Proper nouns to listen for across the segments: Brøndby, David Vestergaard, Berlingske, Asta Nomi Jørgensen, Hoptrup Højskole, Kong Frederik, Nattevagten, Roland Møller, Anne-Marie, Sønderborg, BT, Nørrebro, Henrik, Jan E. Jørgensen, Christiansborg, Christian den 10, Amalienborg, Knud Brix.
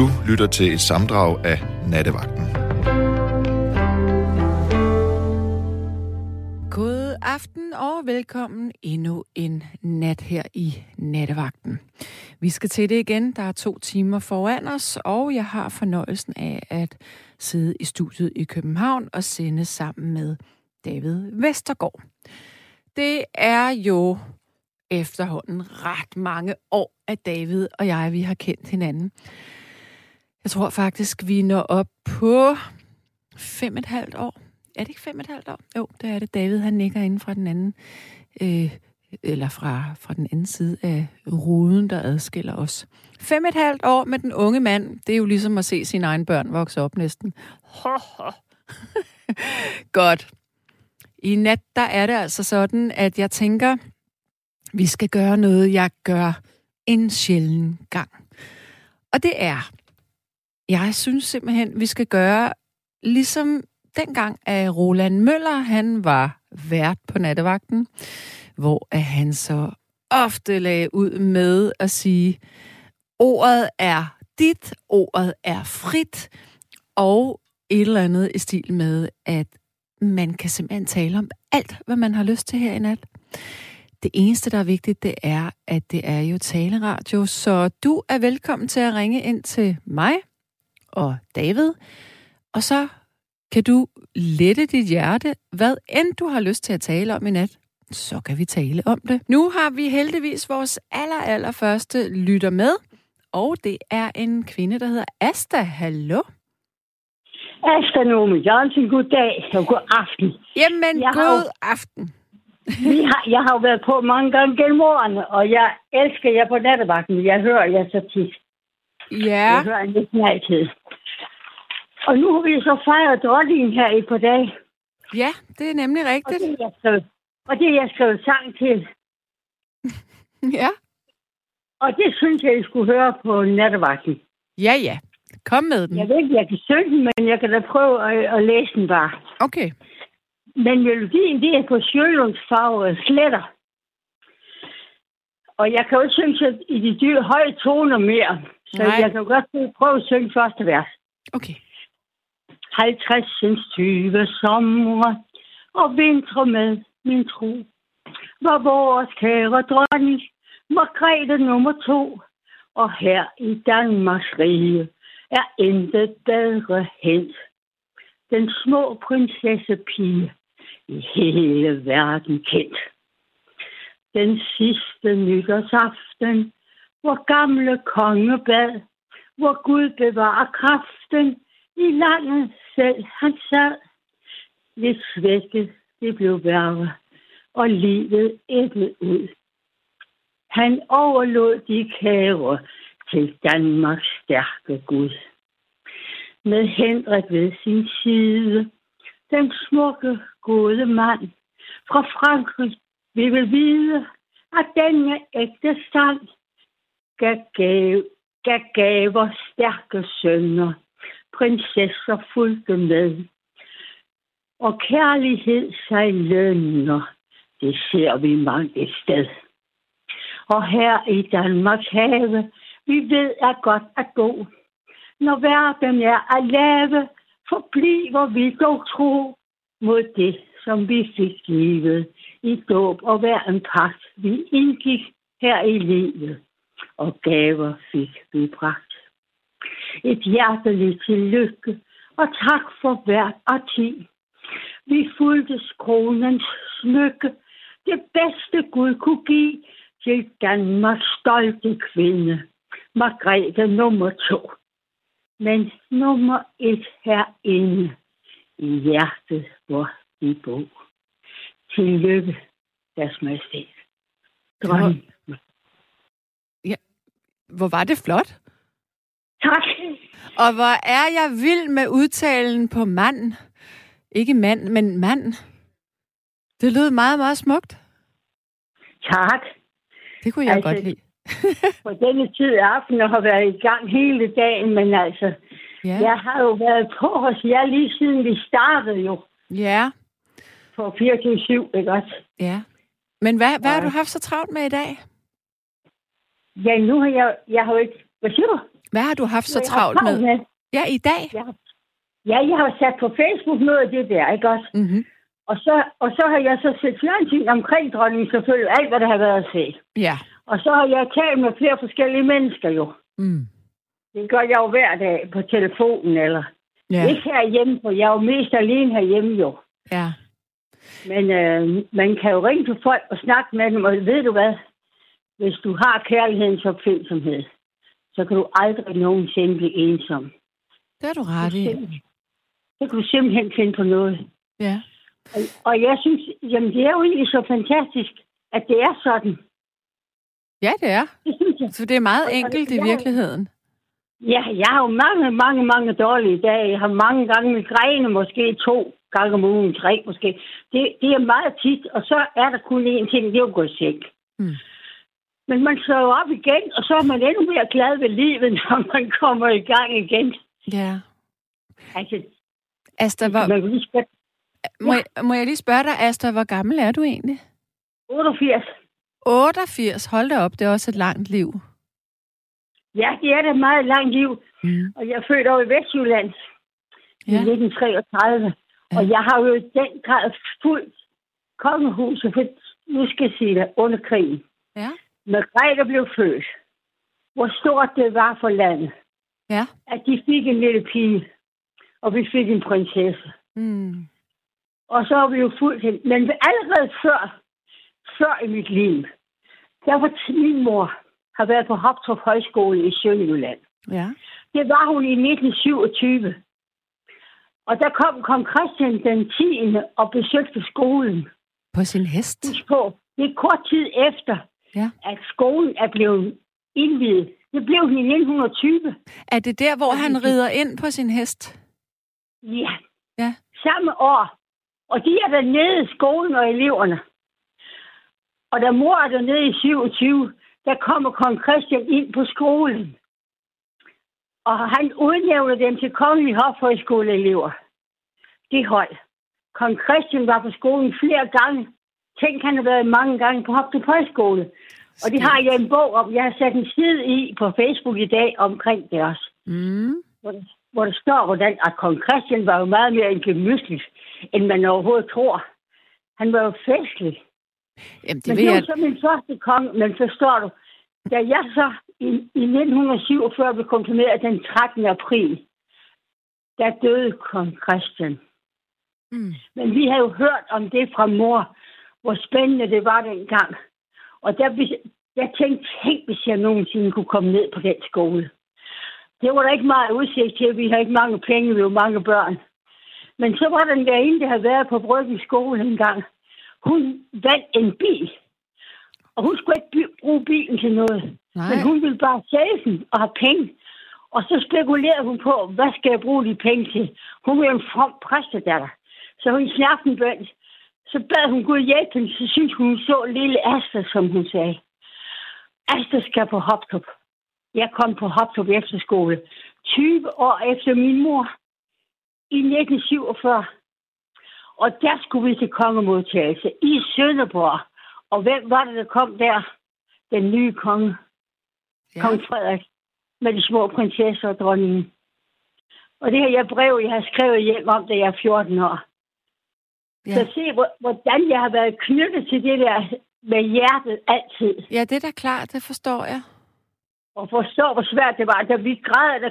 Du lytter til et samdrag af Nattevagten. God aften og velkommen endnu en nat her i Nattevagten. Vi skal til det igen. Der er 2 timer foran os, og jeg har fornøjelsen af at sidde i studiet i København og sende sammen med David Vestergaard. Det er jo efterhånden ret mange år, at David og jeg, vi har kendt hinanden. Jeg tror faktisk, vi når op på 5,5 år. Er det ikke 5,5 år? Jo, det er det. David, han nikker inde fra den anden, eller fra den anden side af ruden, der adskiller os. 5,5 år med den unge mand, det er jo ligesom at se sine egne børn vokse op næsten. Godt. I nat, der er det altså sådan, at jeg tænker, vi skal gøre noget, jeg gør en sjælden gang. Og det er, jeg synes simpelthen, vi skal gøre ligesom dengang, at Roland Møller, han var vært på Nattevagten, hvor han så ofte lagde ud med at sige, ordet er dit, ordet er frit, og et eller andet i stil med, at man kan simpelthen tale om alt, hvad man har lyst til her i nat. Det eneste, der er vigtigt, det er, at det er jo taleradio, så du er velkommen til at ringe ind til mig og David, og så kan du lette dit hjerte, hvad end du har lyst til at tale om i nat, så kan vi tale om det. Nu har vi heldigvis vores allerførste lytter med, og det er en kvinde, der hedder Asta. Hallo. Asta Nomi Jørgensen, god dag og god aften. Jamen, god aften. Jeg har jo været på mange gange gennem årene, og jeg elsker jer på Nattevagten. Jeg hører jer så tit. Ja. Jeg hører jer næsten altid. Og nu har vi så fejret dronningen her i på dag. Ja, det er nemlig rigtigt. Og det er jeg skrevet sang til. Ja. Og det synes jeg, I skulle høre på Nattevagten. Ja, ja. Kom med den. Jeg ved ikke, jeg kan synge den, men jeg kan da prøve at læse den bare. Okay. Men melodien, det er på Sjølunds farve sletter. Og jeg kan jo synge i de dyre høje toner mere. Så nej, jeg kan jo godt prøve at synge første vers. Okay. 50-20 sommer og vintre med min tro, var vores kære dronning Margrethe nummer 2. Og her i Danmarks rige er intet bedre held. Den små prinsessepige i hele verden kendt. Den sidste nytårsaften, hvor gamle konge bad, hvor Gud bevarer kraften, i landet selv han sad. Lidt svækket, det blev værre, og livet æbbede ud. Han overlod de kære til Danmarks stærke Gud. Med Henrik ved sin side, den smukke, gode mand fra Frankrig, vi vil vide, at denne ægte sang gav gaver stærke sønner, prinsesser fulgte med, og kærlighed sig lønner, det ser vi mange et sted. Og her i Danmarks have, vi ved er godt at gå. Når verden er at lave, forbliver vi dog tro mod det, som vi fik givet i dåb og hver en pagt, vi indgik her i livet, og gaver fik vi bragt. Et hjerteligt tillykke, og tak for hvert arti. Vi fulgte kronens smykke, det bedste Gud kunne give til Danmarks stolte kvinde, Margrethe nummer 2. Men nummer 1 herinde i hjertet, hvor de bor. Tillykke, deres majestæt. Dronning. Ja, hvor var det flot. Tak. Og hvor er jeg vild med udtalen på mand. Ikke mand, men mand. Det lød meget, meget smukt. Tak. Det kunne jeg godt lide. På denne tid af aftenen har været i gang hele dagen, men altså, jeg har jo været på hos jer lige siden vi startede jo. Ja. På 24/7, ikke også? Ja. Men hvad har du haft så travlt med i dag? Ja, nu har jeg jo ikke... Hvad siger du? Hvad har du haft så travlt med? Ja, i dag? Ja, jeg har sat på Facebook noget af det der, ikke også? Mm-hmm. Og så har jeg så set fjernsyn omkring dronningen selvfølgelig, alt hvad der har været at se. Ja. Og så har jeg talt med flere forskellige mennesker jo. Mm. Det gør jeg jo hver dag på telefonen, eller... Ja. Ikke herhjemme, for jeg er jo mest alene herhjemme jo. Ja. Men man kan jo ringe til folk og snakke med dem, og ved du hvad? Hvis du har kærlighedens opfindsomhed, så kan du aldrig nogensinde blive ensom. Det er du ret i. Så kan du simpelthen finde på noget. Ja. Og jeg synes, jamen det er jo egentlig så fantastisk, at det er sådan. Ja, det er. Det synes jeg. Så det er meget enkelt i virkeligheden. Ja, jeg har jo mange dårlige dage. Jeg har mange gange migræne, måske 2 gange om ugen, 3 måske. Det er meget tit, og så er der kun én ting, det er jo gået seng. Mm. Men man slår jo op igen, og så er man endnu mere glad ved livet, når man kommer i gang igen. Ja. Altså, Asta, må jeg lige spørge dig, Asta, hvor gammel er du egentlig? 88. 88? Hold da op, det er også et langt liv. Ja, det er da meget langt liv. Mm. Og jeg er født over i Vestjylland i 1933. Ja. Og jeg har jo i den grad fuldt kongehuset, for nu skal jeg sige det, under krigen. Ja. Margrethe blev født. Hvor stort det var for landet. Ja. At de fik en lille pige, og vi fik en prinsesse. Mm. Og så har vi jo fulgt hende. Men allerede før i mit liv, der var min mor... har været på Hoptrup Højskole i Sønderjylland. Ja. Det var hun i 1927. Og der kom Kong Christian den 10. og besøgte skolen. På sin hest? Det er kort tid efter, at skolen er blevet indviet. Det blev hun i 1920. Er det der, hvor han rider ind på sin hest? Ja. Samme år. Og de er dernede i skolen og eleverne. Og der mor er dernede i 27. Der kommer kong Christian ind på skolen. Og han udnævner dem til kongelige hofhøjskoleelever. Det hold. Kong Christian var på skolen flere gange. Tænk, han har været mange gange på Hoptrup Højskole. Og det har jeg en bog om. Jeg har sat en side i på Facebook i dag omkring det også. Mm. Hvor der står, hvordan at kong Christian var jo meget mere en gemyslig, end man overhovedet tror. Han var jo festlig. Jamen, men det var så min første konge, men forstår du, da jeg så i 1947 blev konfirmeret den 13. april, der døde kong Christian. Mm. Men vi havde jo hørt om det fra mor, hvor spændende det var dengang. Og jeg tænkte, tænk hvis jeg nogensinde kunne komme ned på den skole. Det var der ikke meget udsigt til, vi havde ikke mange penge, vi var mange børn. Men så var den der ene, der havde været på Brøndby skole engang. Hun vandt en bil, og hun skulle ikke bruge bilen til noget. Nej. Men hun ville bare sælge den og have penge. Og så spekulerede hun på, hvad skal jeg bruge de penge til? Hun var en from præstedatter. Så hun snakkede en bøn. Så bad hun Gud hjælpe hende, så synes hun så lille Asta, som hun sagde. Asta skal på Hoptrup. Jeg kom på Hoptrup efterskole 20 år efter min mor i 1947. Og der skulle vi til kongemodtagelse i Sønderborg. Og hvem var det, der kom der? Den nye konge. Ja. Kong Frederik. Med de små prinsesser og dronningen. Og det her brev, jeg har skrevet hjem om, da jeg er 14 år. Ja. Så se, hvordan jeg har været knyttet til det der med hjertet altid. Ja, det er da klart. Det forstår jeg. Og forstår, hvor svært det var. Da vi græd, da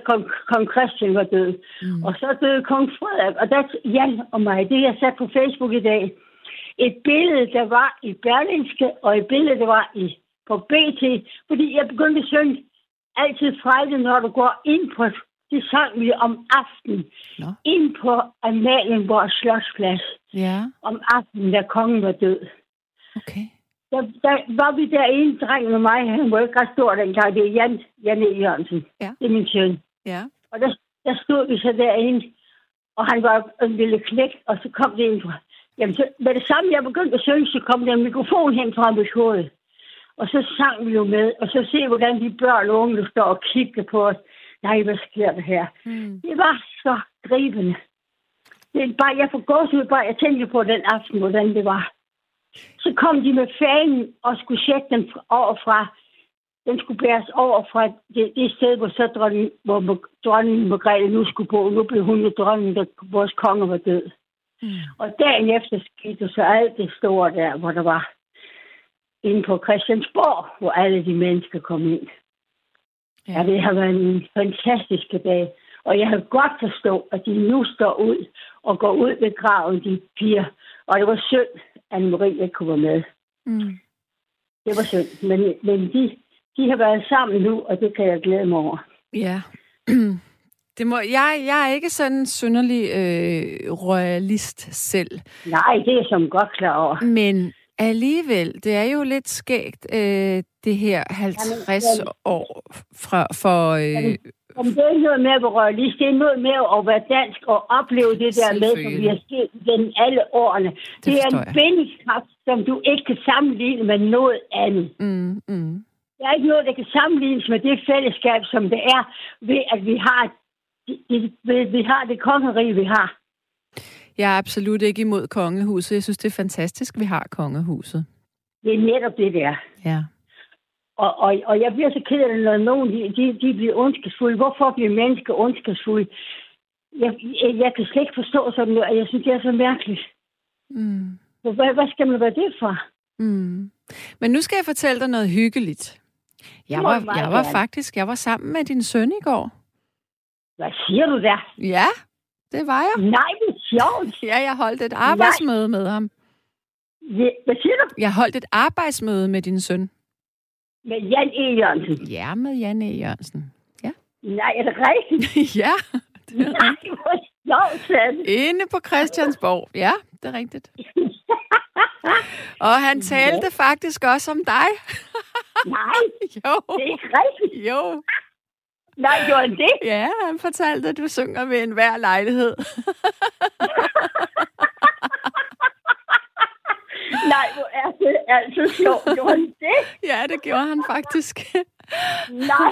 kong Christian var død. Mm. Og så døde kong Frederik. Og der Jan og mig, det jeg sat på Facebook i dag. Et billede, der var i Berlingske, og et billede, der var på BT. Fordi jeg begyndte at synge altid Friday, når du går ind på... Det sang vi om aftenen. No. Ind på Amalienborg Slotsplads. Yeah. Om aftenen, da kongen var død. Okay. Der var vi der ene dreng med mig. Han var ikke ret stor dengang. Det er Jan E. Jørgensen. Ja. Det er min søn. Ja. Og der stod vi så derinde. Og han var en lille knægt. Og så kom det ind. Jamen, så, med det samme, jeg begyndte at synge, så kom der en mikrofon hen fra mit hoved. Og så sang vi jo med. Og så se, hvordan de børn og unge, der står og kigger på os. Nej, hvad sker der her? Mm. Det var så gribende. Det er bare, jeg får gåsehud bare. Jeg tænkte på den aften, hvordan det var. Så kom de med fanen og skulle sætte dem overfra den skulle bæres over fra det sted, hvor så dronningen Margrethe nu skulle bo. Nu blev hun jo dronningen, da vores konge var død. Mm. Og dagen efter skete så alt det store der, hvor der var inde på Christiansborg, hvor alle de mennesker kom ind. Ja, det har været en fantastisk dag. Og jeg har godt forstået, at de nu står ud og går ud ved graven, de piger. Og det var synd, at Anne-Marie ikke kunne være med. Mm. Det var synd. Men de har været sammen nu, og det kan jeg glæde mig over. Ja. Det må, jeg er ikke sådan en synderlig royalist selv. Nej, det er som godt klar over. Men alligevel, det er jo lidt skægt, det her 50 år for... Det er ikke noget mere at være royalist. Det er noget mere at være dansk og opleve det der med, som vi har set gennem alle årene. Det er en bindingskraft, som du ikke kan sammenligne med noget andet. Mm, mm. Der er ikke noget, der kan sammenlignes med det fællesskab, som det er, ved at vi har det kongerige, vi har. Jeg er absolut ikke imod kongehuset. Jeg synes, det er fantastisk, vi har kongehuset. Det er netop det, der. Ja. Og jeg bliver så ked af, når nogen de bliver ondskabsfulde. Hvorfor bliver mennesker ondskabsfulde? Jeg kan slet ikke forstå sådan noget, og jeg synes, det er så mærkeligt. Mm. Hvad skal man være det for? Mm. Men nu skal jeg fortælle dig noget hyggeligt. Jeg var sammen med din søn i går. Hvad siger du der? Ja, det var jeg. Nej, det er sjovt. Ja, jeg holdt et arbejdsmøde med ham. Hvad siger du? Jeg holdt et arbejdsmøde med din søn. Med Jan E. Jørgensen? Ja, med Jan E. Jørgensen. Ja. Nej, er det rigtigt? Ja. Det er nej, hvor sjovt. Inde på Christiansborg. Ja, det er rigtigt. Og han talte faktisk også om dig. Nej, jo. Det er ikke rigtigt. Jo. Nej, gjorde han det? Ja, han fortalte, at du synger ved enhver lejlighed. Nej, hvor er det altså sjovt. Gjorde han det? Ja, det gjorde han faktisk. Nej.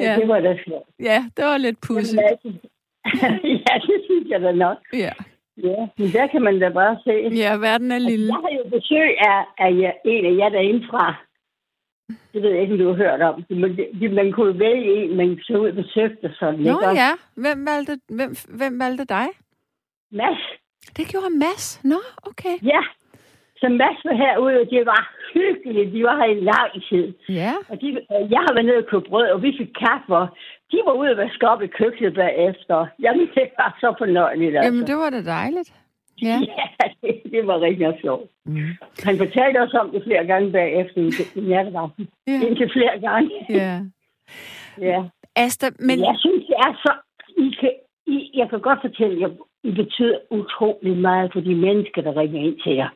Ja. Det var da sjovt. Ja, det var lidt pudsigt. Ja, det synes jeg da nok. Ja. Ja, men der kan man da bare se. Ja, verden er lille. Jeg har jo besøg af en af jer derinde fra. Det ved jeg ikke, om du har hørt om. Man kunne vælge en, man så ud og besøgte og sådan. Nå ikke? Ja, hvem valgte dig? Mads. Det gjorde Mads? Nå, okay. Ja, så Mads var herude, og det var hyggeligt. De var her i lang tid. Ja. Og jeg har været nede og købt brød, og vi fik kaffe, og de var ude og vaske op i køkkenet bagefter. Jamen, det var så fornøjeligt. Altså. Jamen, det var da dejligt. Ja, det var rigtig sjovt. Mm. Han fortalte også om det flere gange bagefter i nattevagten. Ja. Indtil flere gange. Ja. Ja. Asta, men... Jeg synes, det er så... Jeg kan godt fortælle jer, I betyder utrolig meget for de mennesker, der ringer ind til jer.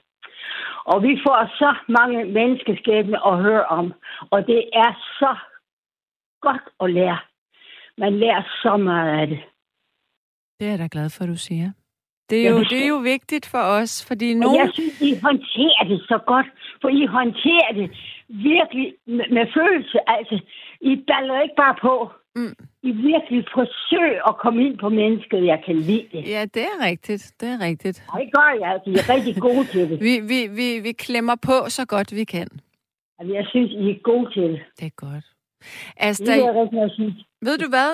Og vi får så mange menneskeskæbne at høre om. Og det er så godt at lære. Man lærer så meget af det. Det er jeg da glad for, du siger. Det er jo vigtigt for os, fordi nogen... Jeg synes, I håndterer det så godt, for I håndterer det virkelig med følelse. Altså, I baller ikke bare på. Mm. I virkelig forsøger at komme ind på mennesket, jeg kan lide det. Ja, det er rigtigt. Det er rigtigt. Og det gør jeg. De er rigtig gode til det. Vi klemmer på så godt, vi kan. Altså, jeg synes, I er gode til det. Det er godt. Asta, ved du hvad?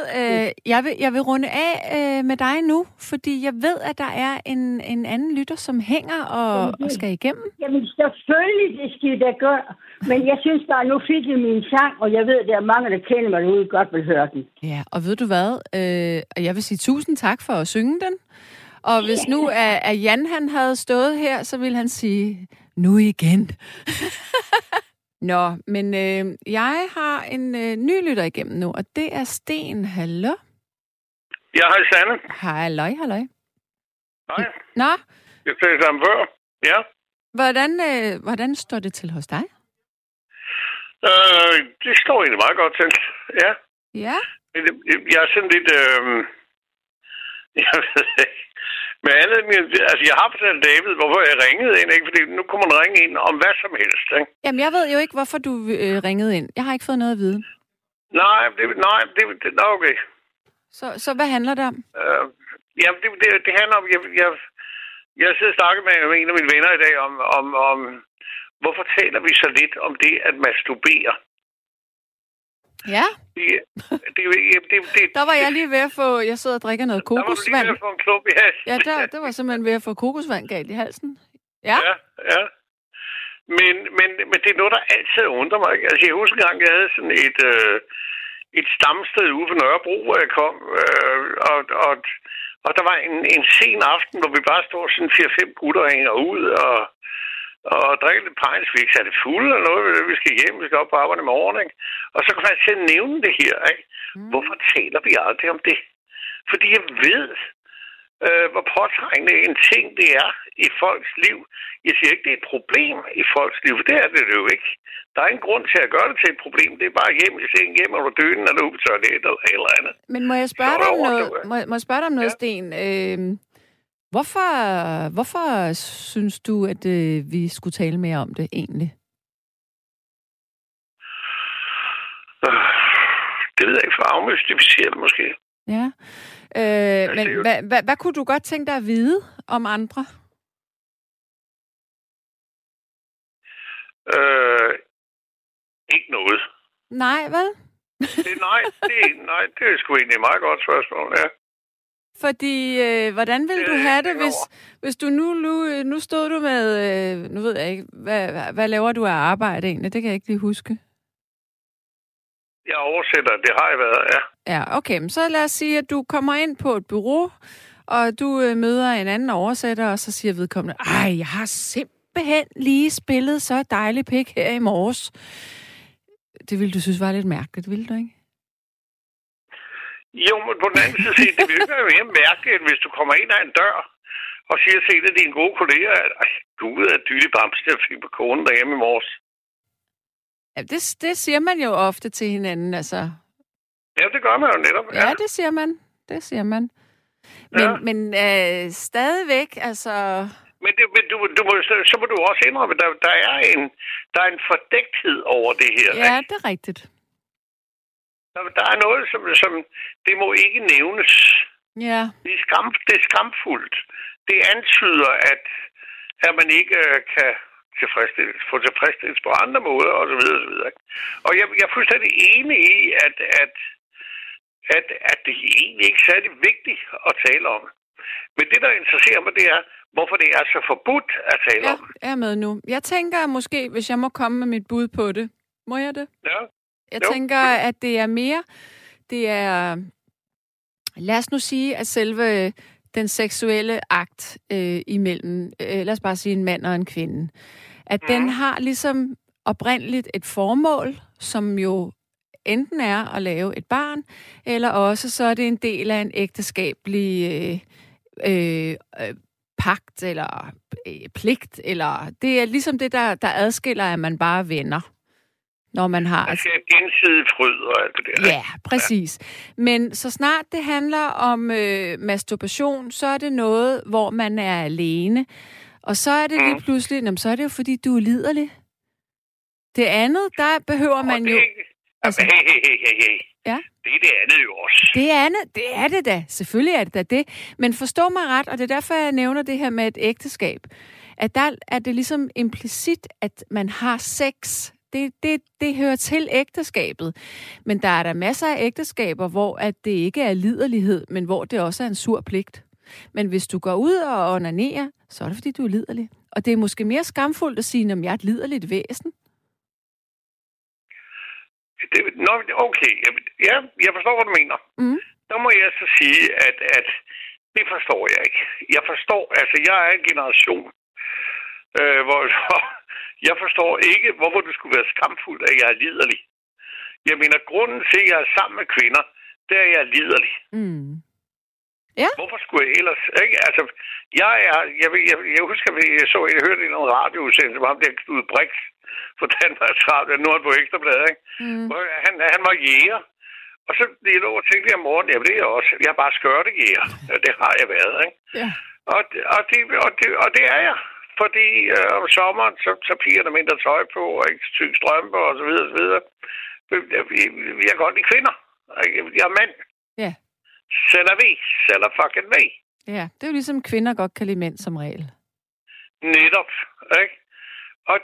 Jeg vil runde af med dig nu, fordi jeg ved, at der er en anden lytter, som hænger og skal igennem. Jamen selvfølgelig, det skal jeg gøre. Men jeg synes bare, nu fik jeg min sang, og jeg ved, at der er mange, der kender mig derude, godt vil høre den. Ja, og ved du hvad? Jeg vil sige 1000 tak for at synge den. Og hvis nu at Jan han havde stået her, så ville han sige, nu igen. Nå, men jeg har en ny lytter igennem nu, og det er Sten. Hallo? Ja, hej Sanne. Halløj. Hej. Nå? Jeg talte sammen før, ja. Hvordan står det til hos dig? Det står egentlig meget godt til, ja. Ja? Jeg er sådan lidt... Jeg ved ikke. Men altså, jeg har fortalt David, hvorfor jeg ringede ind, ikke? Fordi nu kunne man ringe ind om hvad som helst, ikke? Jamen, jeg ved jo ikke, hvorfor du ringede ind. Jeg har ikke fået noget at vide. Nej, det er okay. Så hvad handler det om? Jamen, det handler om... Jeg sidder og snakker med en af mine venner i dag om Hvorfor taler vi så lidt om det at masturbere? Ja. Der var jeg lige ved at få... Jeg sidder og drikker noget kokosvand. Der var lige ved at få en klump i halsen. Ja, der var simpelthen ved at få kokosvand galt i halsen. Ja. Ja. Men det er noget, der altid undrer mig. Altså, jeg husker en gang, jeg havde sådan et stamsted ude for Nørrebro, hvor jeg kom. Og der var en sen aften, hvor vi bare stod sådan 4-5 gutter og hænger ud og drikker lidt pejls. Vi ikke satte fuld eller noget. Vi skal hjem, vi skal op på arbejde i morgen. Ikke? Og så kan man selv nævne det her. Ikke? Hvorfor taler vi aldrig om det? Fordi jeg ved, hvor påtrængende en ting det er i folks liv. Jeg siger ikke, det er et problem i folks liv, for det er det jo ikke. Der er ingen grund til at gøre det til et problem. Det er bare hjem i sengen, hjem over døden, eller ud på toilettet, eller et eller andet. Men må jeg spørge dig om noget, ja. Sten? Hvorfor synes du, at vi skulle tale mere om det egentlig? Det ved jeg ikke, for afmystificerer det måske. Ja, men hvad kunne du godt tænke dig at vide om andre? Ikke noget. Nej, hvad? Det er sgu egentlig et meget godt spørgsmål, ja. Fordi, hvordan ville du have det, hvis du nu stod du med... nu ved jeg ikke, hvad laver du af arbejde egentlig? Det kan jeg ikke lige huske. Jeg oversætter, det har jeg været, ja. Ja, okay. Men så lad os sige, at du kommer ind på et bureau, og du møder en anden oversætter, og så siger vedkommende, ej, jeg har simpelthen lige spillet så dejlig pik her i morges. Det ville du synes var lidt mærkeligt, ville du ikke? Jo, men på den anden side, det virker jo mere mærkeligt, hvis du kommer ind ad en dør, og siger til en af dine gode kolleger, at ej, gud, at dytte bamse, jeg fik på konen derhjemme i morges. Ja, det siger man jo ofte til hinanden, altså. Ja, det gør man jo netop. Ja, det siger man. Det siger man. Men stadigvæk, altså... Men du må du også indrømme, der er en fordækthed over det her. Ja, ikke? Det er rigtigt. Der er noget, som det må ikke nævnes. Ja. Det er skamfuldt. Det antyder, at man ikke kan... få tilfredsstillelse på andre måder, osv. Og jeg er fuldstændig enig i, at det egentlig ikke er særlig vigtigt at tale om. Men det, der interesserer mig, det er, hvorfor det er så forbudt at tale om. Jeg er med nu. Jeg tænker måske, hvis jeg må komme med mit bud på det. Må jeg det? Ja. Jeg tænker, at det er mere... Lad os nu sige, at selve... den seksuelle akt imellem, lad os bare sige en mand og en kvinde, at den har ligesom oprindeligt et formål, som jo enten er at lave et barn, eller også så er det en del af en ægteskabelig pagt eller pligt, eller det er ligesom det, der adskiller, at man bare er venner. Når man har... Altså gensidig fryd og alt det der. Ja, præcis. Ja. Men så snart det handler om masturbation, så er det noget, hvor man er alene. Og så er det lige pludselig... Jamen, så er det jo, fordi du er liderlig. Det andet, der behøver man jo... Altså, hey. Ja. Det er det andet jo også. Det er det da. Selvfølgelig er det da det. Men forstå mig ret, og det er derfor, jeg nævner det her med et ægteskab. At der er det ligesom implicit, at man har sex... Det hører til ægteskabet. Men der er der masser af ægteskaber, hvor at det ikke er liderlighed, men hvor det også er en sur pligt. Men hvis du går ud og onanerer, så er det, fordi du er liderlig. Og det er måske mere skamfuldt at sige, om jeg er et liderligt væsen. Okay, ja, jeg forstår, hvad du mener. Der må jeg så sige, at det forstår jeg ikke. Jeg forstår, altså jeg er en generation, hvor... Jeg forstår ikke, hvorfor du skulle være skamfuld, at jeg er liderlig. Jeg mener, grunden til, at jeg er sammen med kvinder, det er, at jeg er liderlig. Ja. Hvorfor skulle jeg ellers... Ikke? Altså, jeg husker, at jeg hørte i nogle radioudsendelse, hvor ham der Knud Brix fra Danmarks Radio, nu er han på Ekstrabladet, ikke? Han var jæger. Og så lige lå og tænkte jeg om morgenen, jamen det er jeg også. Jeg er bare skørtejæger. Ja, det har jeg været, ikke? Ja. Og det er jeg. Fordi om sommeren, så piger der mindre tøj på, og ikke tyk strømper, og så videre, så videre. Vi er godt i kvinder. Jeg er mand. Ja. Sætter fucking væg. Ja, det er jo ligesom, kvinder godt kan lide mænd som regel. Netop, ikke? Og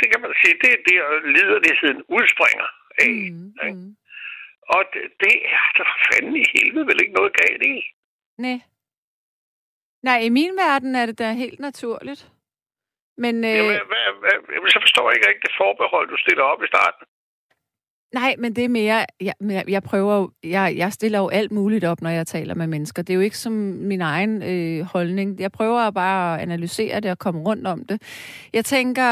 det kan man sige, det lider det siden udspringer af. Ikke? Og det er der fanden i helvede vel ikke noget galt i. Nej, i min verden er det da helt naturligt. Men jamen, så forstår jeg ikke det forbehold, du stiller op i starten. Nej, men det er mere... Jeg prøver jo... Jeg stiller jo alt muligt op, når jeg taler med mennesker. Det er jo ikke som min egen holdning. Jeg prøver bare at analysere det og komme rundt om det. Jeg tænker,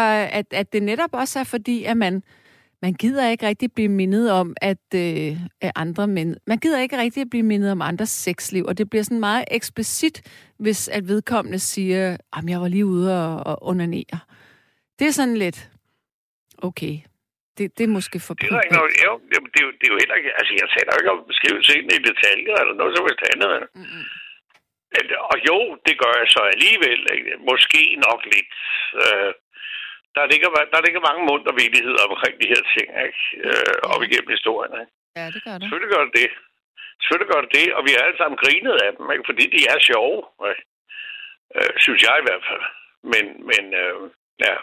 at det netop også er fordi, at man gider ikke rigtig blive mindet om, at andre mænd... Man gider ikke rigtig blive mindet om andres sexliv, og det bliver sådan meget eksplicit, hvis at vedkommende siger, at jeg var lige ude og onanere. Det er sådan lidt... Okay... Det er måske for det er ikke noget, det er jo heller ikke... Altså, jeg taler jo ikke om beskrivelsen i detaljer eller noget som helst andet. Og jo, det gør jeg så alligevel. Ikke? Måske nok lidt. Der ligger mange munter vittigheder omkring de her ting, ikke? Op igennem historien. Ikke? Ja, det gør det. Selvfølgelig gør det. Selvfølgelig gør det, og vi har alle sammen grinet af dem, ikke? Fordi de er sjove. Synes jeg i hvert fald. Men ja...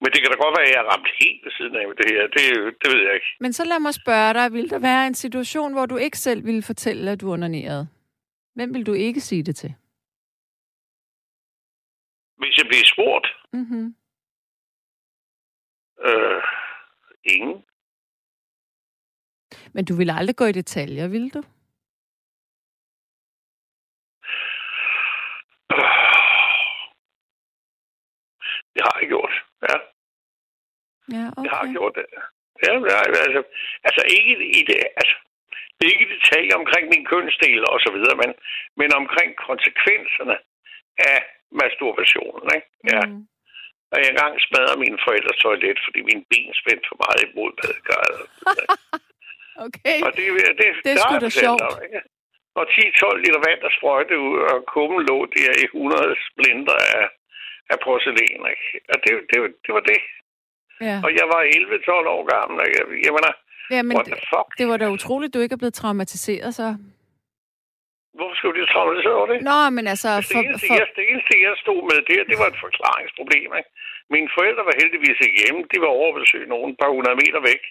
Men det kan da godt være, at jeg er ramt helt ved siden af det her. Det ved jeg ikke. Men så lad mig spørge dig, ville der være en situation, hvor du ikke selv ville fortælle, at du onanerede? Hvem ville du ikke sige det til? Hvis jeg blev spurgt? Ingen. Men du ville aldrig gå i detaljer, ville du? Det har jeg gjort, ja. Ja, okay. Det har jeg gjort, ja. Altså ikke i det, altså det er ikke detaljer omkring min kønsdel og så videre, men omkring konsekvenserne af masturbationen, ikke? Ja. Og jeg engang smadrede mine forældres toilet, fordi mine ben spændte for meget imod badekarret. Okay. Og det er sgu da sjovt. Og 10-12 liter vand, der sprøjte ud, og kummen lå der i 100 splinter af porcelæn, ikke? Og det var det. Ja. Og jeg var 11-12 år gammel, ikke? Jeg mener, what the fuck? Det var da utroligt, du ikke er blevet traumatiseret, så. Hvorfor skulle du traumatisere over det? Nå, men altså... Det eneste, jeg stod med det var et forklaringsproblem, ikke? Mine forældre var heldigvis ikke hjemme. De var over at besøge nogen par 100 meter væk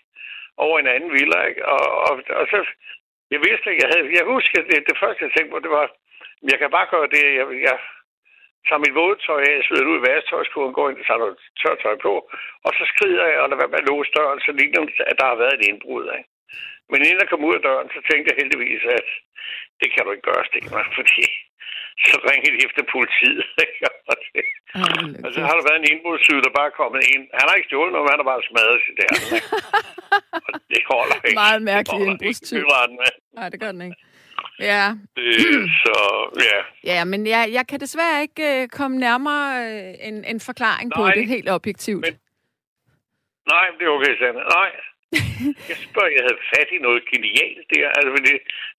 over en anden villa, ikke? Og så... Jeg vidste ikke, jeg husker, det første, jeg tænkte på, det var... Jeg kan bare gøre det, jeg tager mit vådetøj af, smider det ud i vasketøjskurven, går ind og tager noget tørtøj på, og så skrider jeg, og der var bare låse døren, så ligner at der har været et indbrud, ikke? Men inden jeg kom ud af døren, så tænkte jeg heldigvis, at det kan du ikke gøre, Stenmark, fordi så ringer de efter politiet, ikke? Og så har der været en indbrudstyv, der bare er kommet ind. Han har ikke stjålet noget, han har bare smadret sig der. Og det holder ikke. Meget mærkelig indbrudstyv. Nej, det gør den ikke. Ja. Ja, men jeg kan desværre ikke komme nærmere en forklaring på det helt objektivt. Men... Nej, det er okay, Sande. Nej. Jeg spørger, jeg havde fat i noget genialt der. Altså,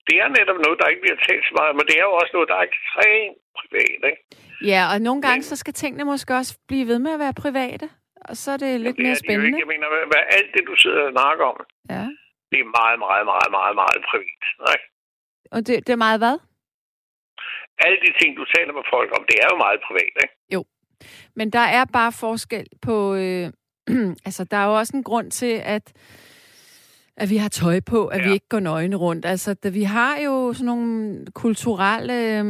det er netop noget, der ikke bliver talt så meget, men det er jo også noget, der er ekstremt privat, ikke? Ja, og nogle gange så skal tingene måske også blive ved med at være private, og så er det lidt mere spændende. Det er det jo ikke. Jeg mener, hvad alt det, du sidder og snakker om, det er meget, meget, meget, meget, meget privat, ikke? Og det er meget hvad? Alle de ting, du taler med folk om, det er jo meget privat, ikke? Jo. Men der er bare forskel på... altså, der er jo også en grund til, at vi har tøj på, at vi ikke går nøgne rundt. Altså, vi har jo sådan nogle kulturelle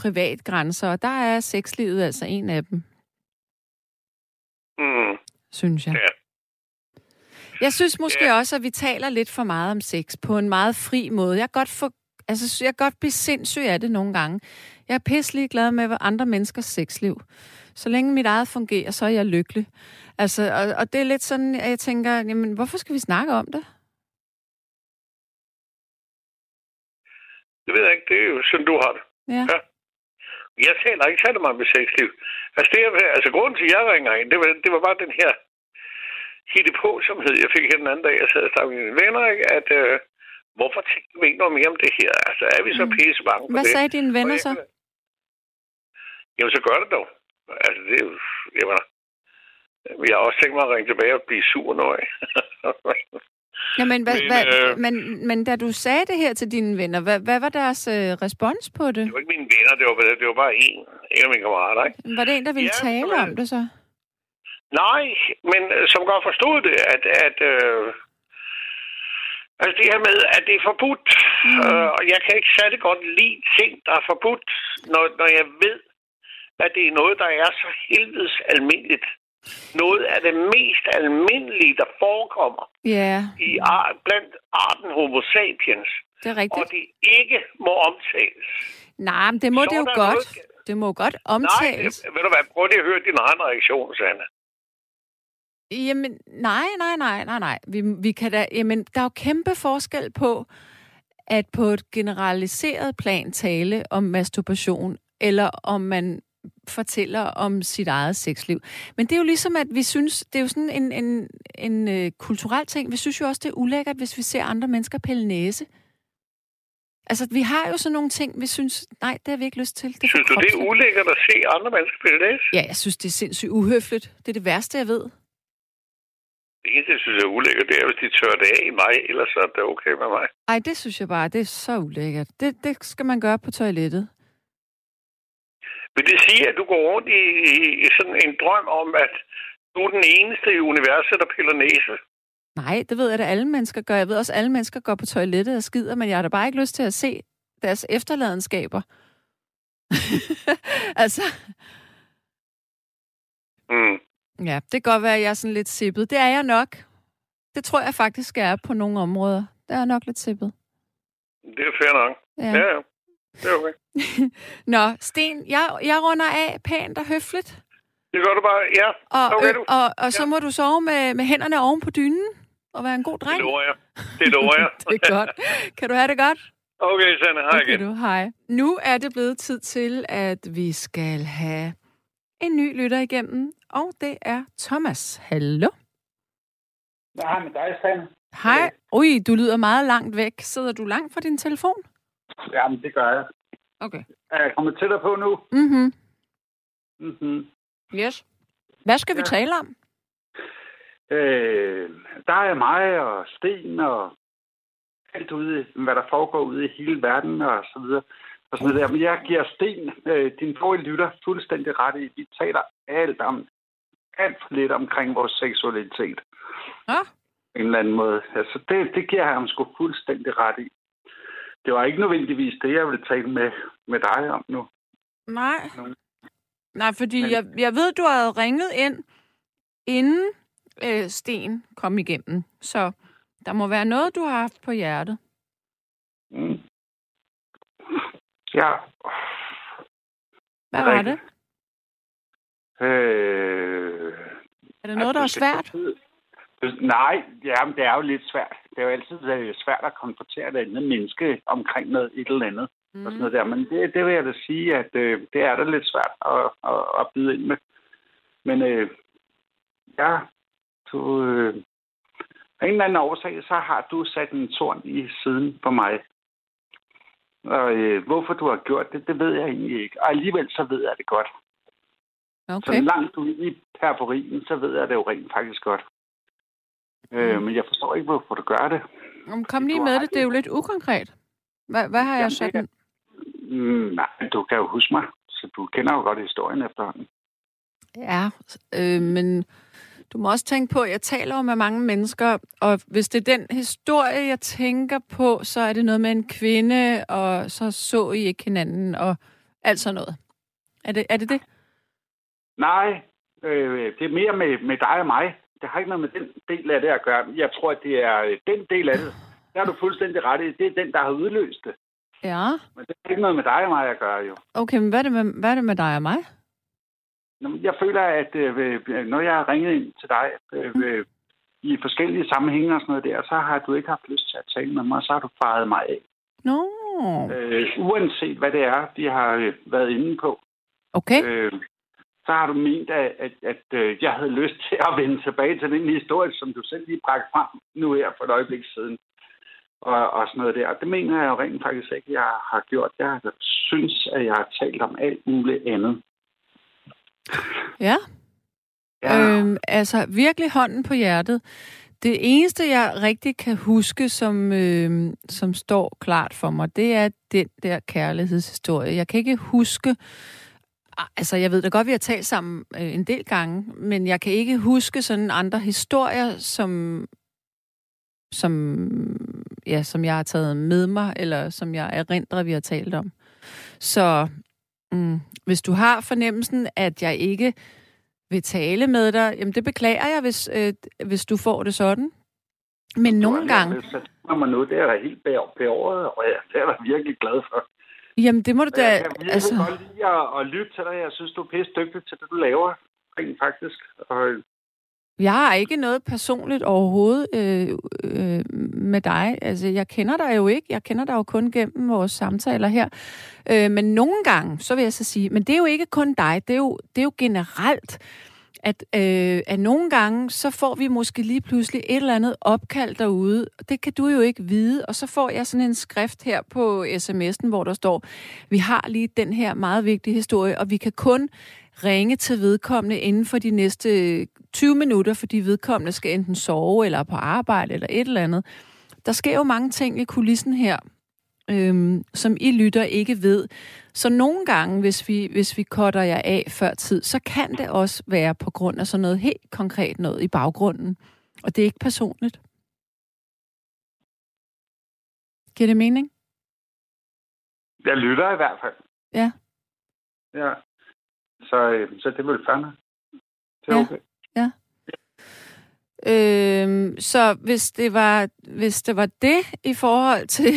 privatgrænser, og der er sexlivet altså en af dem. Synes jeg. Ja. Jeg synes måske også, at vi taler lidt for meget om sex på en meget fri måde. Jeg kan godt blive sindssyg af det nogle gange. Jeg er pisselig glad med andre menneskers sexliv. Så længe mit eget fungerer, så er jeg lykkelig. Altså, og det er lidt sådan, at jeg tænker, jamen, hvorfor skal vi snakke om det? Det ved jeg ikke. Det er jo sådan, du har det. Ja. Jeg taler ikke særlig meget med sexliv. Altså, grunden til, at jeg ringer ind, det var bare den her hittepåsomhed, jeg fik her den anden dag. Jeg sad og snakkede med mine venner, ikke? At hvorfor tænker vi ikke noget mere om det her? Altså, er vi så pisse bange på det? Hvad sagde dine venner så? Jamen, så gør det dog. Altså, det er jo... Vi har også tænkt mig at ringe tilbage og blive sur nøj. Jamen, men da du sagde det her til dine venner, hvad var deres respons på det? Det var ikke mine venner, det var bare en af mine kammerater, ikke? Var det en, der ville tale om det så? Nej, men som godt forstod det, at det her med, at det er forbudt, og jeg kan ikke særlig godt lide ting, der er forbudt, når jeg ved, at det er noget, der er så helvedes almindeligt. Noget af det mest almindelige, der forekommer blandt arten homo sapiens. Det er rigtigt. Og det ikke må omtales. Nej, men det må så det jo godt. Noget... Det må godt omtales. Nej, ved du hvad? Prøv lige at høre din egen reaktion, Sanne. Jamen, nej. Vi kan da... Jamen, der er jo kæmpe forskel på, at på et generaliseret plan tale om masturbation, eller om man fortæller om sit eget sexliv. Men det er jo ligesom, at vi synes... Det er jo sådan en kulturel ting. Vi synes jo også, det er ulækkert, hvis vi ser andre mennesker pille næse. Altså, vi har jo sådan nogle ting, vi synes... Nej, det har vi ikke lyst til. Det synes du, det er ulækkert at se andre mennesker pille næse? Ja, jeg synes, det er sindssygt uhøfligt. Det er det værste, jeg ved. Det eneste, jeg synes er ulækkert, det er, hvis de tørrer det af i mig, ellers er det okay med mig. Ej, det synes jeg bare, det er så ulækkert. Det skal man gøre på toilettet. Vil det sige, at du går rundt i sådan en drøm om, at du er den eneste i universet, der piller næse? Nej, det ved jeg, at alle mennesker gør. Jeg ved også, at alle mennesker går på toilettet og skider, men jeg har da bare ikke lyst til at se deres efterladenskaber. Altså... Mm. Ja, det kan godt være, at jeg er sådan lidt sippet. Det er jeg nok. Det tror jeg faktisk, jeg er på nogle områder. Der er nok lidt sippet. Det er fair nok. Ja. Det er okay. Nå, Sten, jeg runder af pænt og høfligt. Det gør du bare, ja. Og så må du sove med hænderne oven på dynen og være en god dreng. Det lover jeg. Det er godt. Kan du have det godt? Okay, Sanne. Hej igen. Okay, hej. Nu er det blevet tid til, at vi skal have en ny lytter igennem. Og det er Thomas. Hallo. Hej med dig, Sanne. Hej. Ui, du lyder meget langt væk. Sidder du langt fra din telefon? Jamen, det gør jeg. Okay. Er jeg kommet tættere på nu? Mhm. Yes. Hvad skal vi tale om? Der er mig og Sten og alt ude, hvad der foregår ude i hele verden og så videre. Og sådan der. Men jeg giver Sten, din forrige lytter, fuldstændig ret i. Vi taler alt for lidt omkring vores seksualitet. Ja. En eller anden måde. Altså, det giver ham sgu fuldstændig ret i. Det var ikke nødvendigvis det, jeg ville tale med dig om nu. Nej, fordi jeg ved, du havde ringet ind, inden Sten kom igennem. Så der må være noget, du har haft på hjertet. Mm. Ja. Hvad var det? Er det noget, der er svært? Nej, jamen, det er jo lidt svært. Det er jo altid svært at konfrontere et andet menneske omkring noget et eller andet. Og sådan noget der. Men det vil jeg da sige, at det er da lidt svært at byde ind med. Men af en eller anden årsag, så har du sat en torn i siden for mig. Og hvorfor du har gjort det, det ved jeg egentlig ikke. Og alligevel så ved jeg det godt. Okay. Så langt ude i periferien, så ved jeg det jo rent faktisk godt. Men jeg forstår ikke, hvorfor du gør det. Jamen, kom lige med det. Det er jo lidt ukonkret. Hvad har jeg sagt? Nej, du kan jo huske mig. Så du kender jo godt historien efterhånden. Ja, men du må også tænke på, at jeg taler jo med mange mennesker, og hvis det er den historie, jeg tænker på, så er det noget med en kvinde, og så I ikke hinanden, og alt sådan noget. Er det? Nej, det er mere med dig og mig. Det har ikke noget med den del af det at gøre. Jeg tror, at det er den del af det. Der er du fuldstændig ret i. Det er den, der har udløst det. Ja. Men det er ikke noget med dig og mig at gøre, jo. Okay, men hvad er det med dig og mig? Jeg føler, at når jeg har ringet ind til dig i forskellige sammenhænge og sådan noget der, så har du ikke haft lyst til at tale med mig, så har du faret mig af. No. Uanset hvad det er, de har været inde på. Okay. Så har du ment, at jeg havde lyst til at vende tilbage til den historie, som du selv lige bragte frem nu her for et øjeblik siden. Og sådan noget der. Det mener jeg jo rent faktisk ikke, jeg har gjort. Jeg synes, at jeg har talt om alt muligt andet. Ja. Altså, virkelig hånden på hjertet. Det eneste, jeg rigtig kan huske, som står klart for mig, det er den der kærlighedshistorie. Jeg kan ikke huske Altså, jeg ved da godt, vi har talt sammen en del gange, men jeg kan ikke huske sådan andre historier, som jeg har taget med mig, eller som jeg erindrer, vi har talt om. Så hvis du har fornemmelsen, at jeg ikke vil tale med dig, jamen det beklager jeg, hvis du får det sådan. Men nogle gange... Så tænker man nu, det er helt bæret, og det er jeg virkelig glad for. Jamen, det må du da... Jeg kan godt lide at lytte til dig. Jeg synes, du er pisse dygtig til det, du laver. Rent faktisk. Og... Jeg har ikke noget personligt overhovedet med dig. Altså, jeg kender dig jo ikke. Jeg kender dig jo kun gennem vores samtaler her. Men nogle gange, så vil jeg så sige... Men det er jo ikke kun dig. Det er jo generelt, at nogle gange, så får vi måske lige pludselig et eller andet opkald derude. Det kan du jo ikke vide. Og så får jeg sådan en skrift her på sms'en, hvor der står, vi har lige den her meget vigtige historie, og vi kan kun ringe til vedkommende inden for de næste 20 minutter, fordi vedkommende skal enten sove, eller på arbejde, eller et eller andet. Der sker jo mange ting i kulissen her, som I lytter ikke ved. Så nogle gange, hvis vi cutter jer af før tid, så kan det også være på grund af sådan noget helt konkret noget i baggrunden. Og det er ikke personligt. Giver det mening? Jeg lytter i hvert fald. Ja. Ja. Så det vil fandme. Det er okay. Ja. Så hvis det var det i forhold til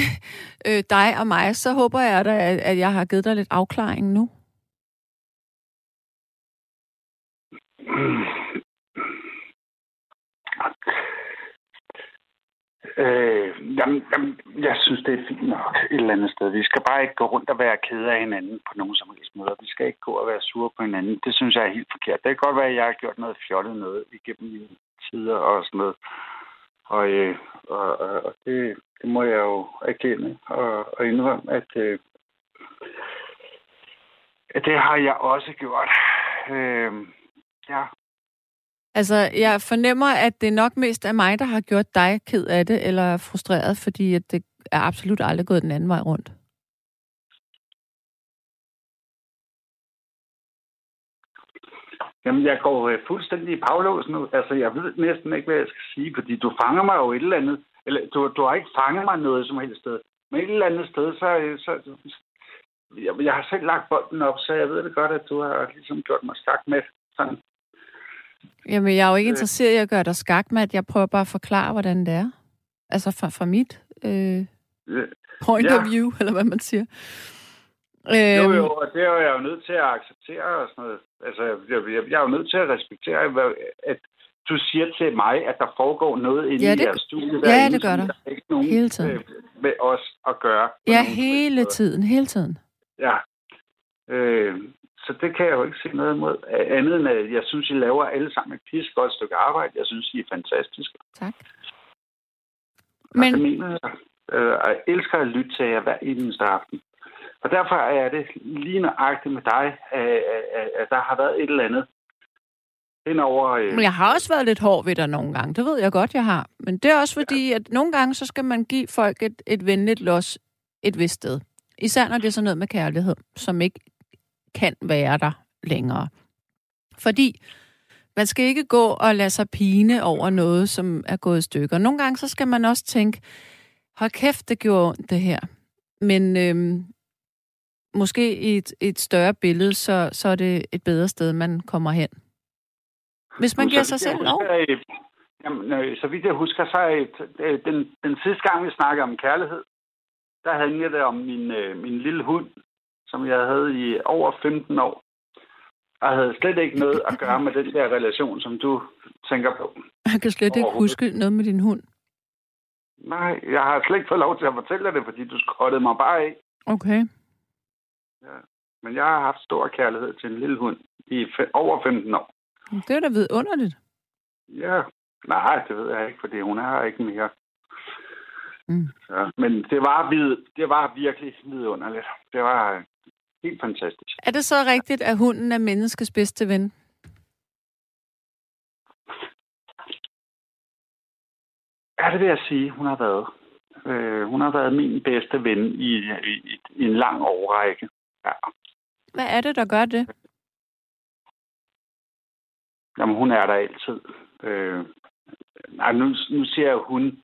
dig og mig, så håber jeg da, at jeg har givet dig lidt afklaring nu. Jeg synes, det er fint nok et eller andet sted. Vi skal bare ikke gå rundt og være kede af hinanden på nogen som helst måde. Vi skal ikke gå og være sure på hinanden. Det synes jeg er helt forkert. Det kan godt være, at jeg har gjort noget fjollet noget igennem mine tider og sådan noget. Og det må jeg jo erkende og indrømme, at det har jeg også gjort. Ja. Altså, jeg fornemmer, at det nok mest er mig, der har gjort dig ked af det, eller frustreret, fordi at det er absolut aldrig gået den anden vej rundt. Jamen, jeg går fuldstændig i baglås nu. Altså, jeg ved næsten ikke, hvad jeg skal sige, fordi du fanger mig jo et eller andet. Eller, du har ikke fanget mig noget som helst sted. Men et eller andet sted, så jeg har selv lagt bolden op, så jeg ved det godt, at du har ligesom gjort mig skak med sådan. Jamen, jeg er jo ikke interesseret i at gøre dig skakmat. Jeg prøver bare at forklare, hvordan det er. Altså fra mit point of view, eller hvad man siger. Jo, og det er jeg jo nødt til at acceptere og sådan noget. Altså, jeg er jo nødt til at respektere, at du siger til mig, at der foregår noget inde i jeres studie. Ja, det gør der. Der er ikke nogen hele tiden. Med os at gøre. Ja, hele tiden. Ja. Så det kan jeg jo ikke se noget imod. Andet end, at jeg synes, I laver alle sammen et pis godt stykke arbejde. Jeg synes, I er fantastiske. Tak. Men... Jeg elsker at lytte til jer hver eneste aften. Og derfor er det lige nøjagtigt med dig, at der har været et eller andet indover... Men jeg har også været lidt hård ved dig nogle gange. Det ved jeg godt, jeg har. Men det er også fordi, at nogle gange, så skal man give folk et venligt los et vist sted. Især når det er sådan noget med kærlighed, som ikke kan være der længere. Fordi man skal ikke gå og lade sig pine over noget, som er gået i stykker. Nogle gange, så skal man også tænke, hold kæft, det gjorde ondt, det her. Men måske i et større billede, så er det et bedre sted, man kommer hen. Hvis man giver sig selv lov. Jamen, så vidt jeg husker, så er den sidste gang, vi snakkede om kærlighed, der handlede det om min lille hund, som jeg havde i over 15 år, og havde slet ikke noget at gøre med den der relation, som du tænker på. Jeg kan slet ikke huske noget med din hund. Nej, jeg har slet ikke fået lov til at fortælle dig det, fordi du skottede mig bare af. Okay. Ja, men jeg har haft stor kærlighed til en lille hund i over 15 år. Det er da vidunderligt. Ja, nej, det ved jeg ikke, fordi hun er ikke mere. Så, men det var virkelig vidunderligt. Det var helt fantastisk. Er det så rigtigt, at hunden er menneskets bedste ven? Ja, det vil jeg sige, hun har været. Hun har været min bedste ven i en lang årrække. Ja. Hvad er det, der gør det? Jamen, hun er der altid. Nej, nu siger jeg hun.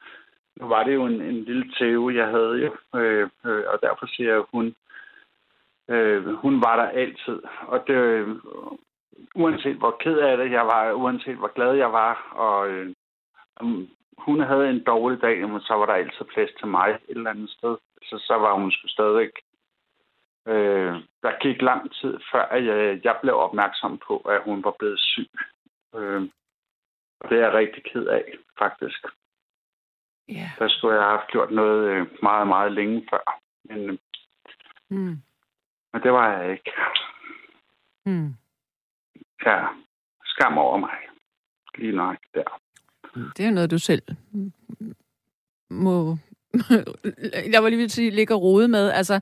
Nu var det jo en lille tæve, jeg havde jo, og derfor siger jeg hun. Hun var der altid. Og det, uanset hvor ked af det jeg var, uanset hvor glad jeg var, og hun havde en dårlig dag, men så var der altid plads til mig et eller andet sted. Så var hun sgu stadigvæk. Der gik lang tid før, at jeg blev opmærksom på, at hun var blevet syg. Og det er jeg rigtig ked af, faktisk. Yeah. Der skulle jeg have gjort noget meget, meget længe før. Men det var jeg ikke. Ja, skam over mig. Lige nok der. Det er jo noget, du selv må... jeg var lige ved at sige, ligge og rode med. Altså,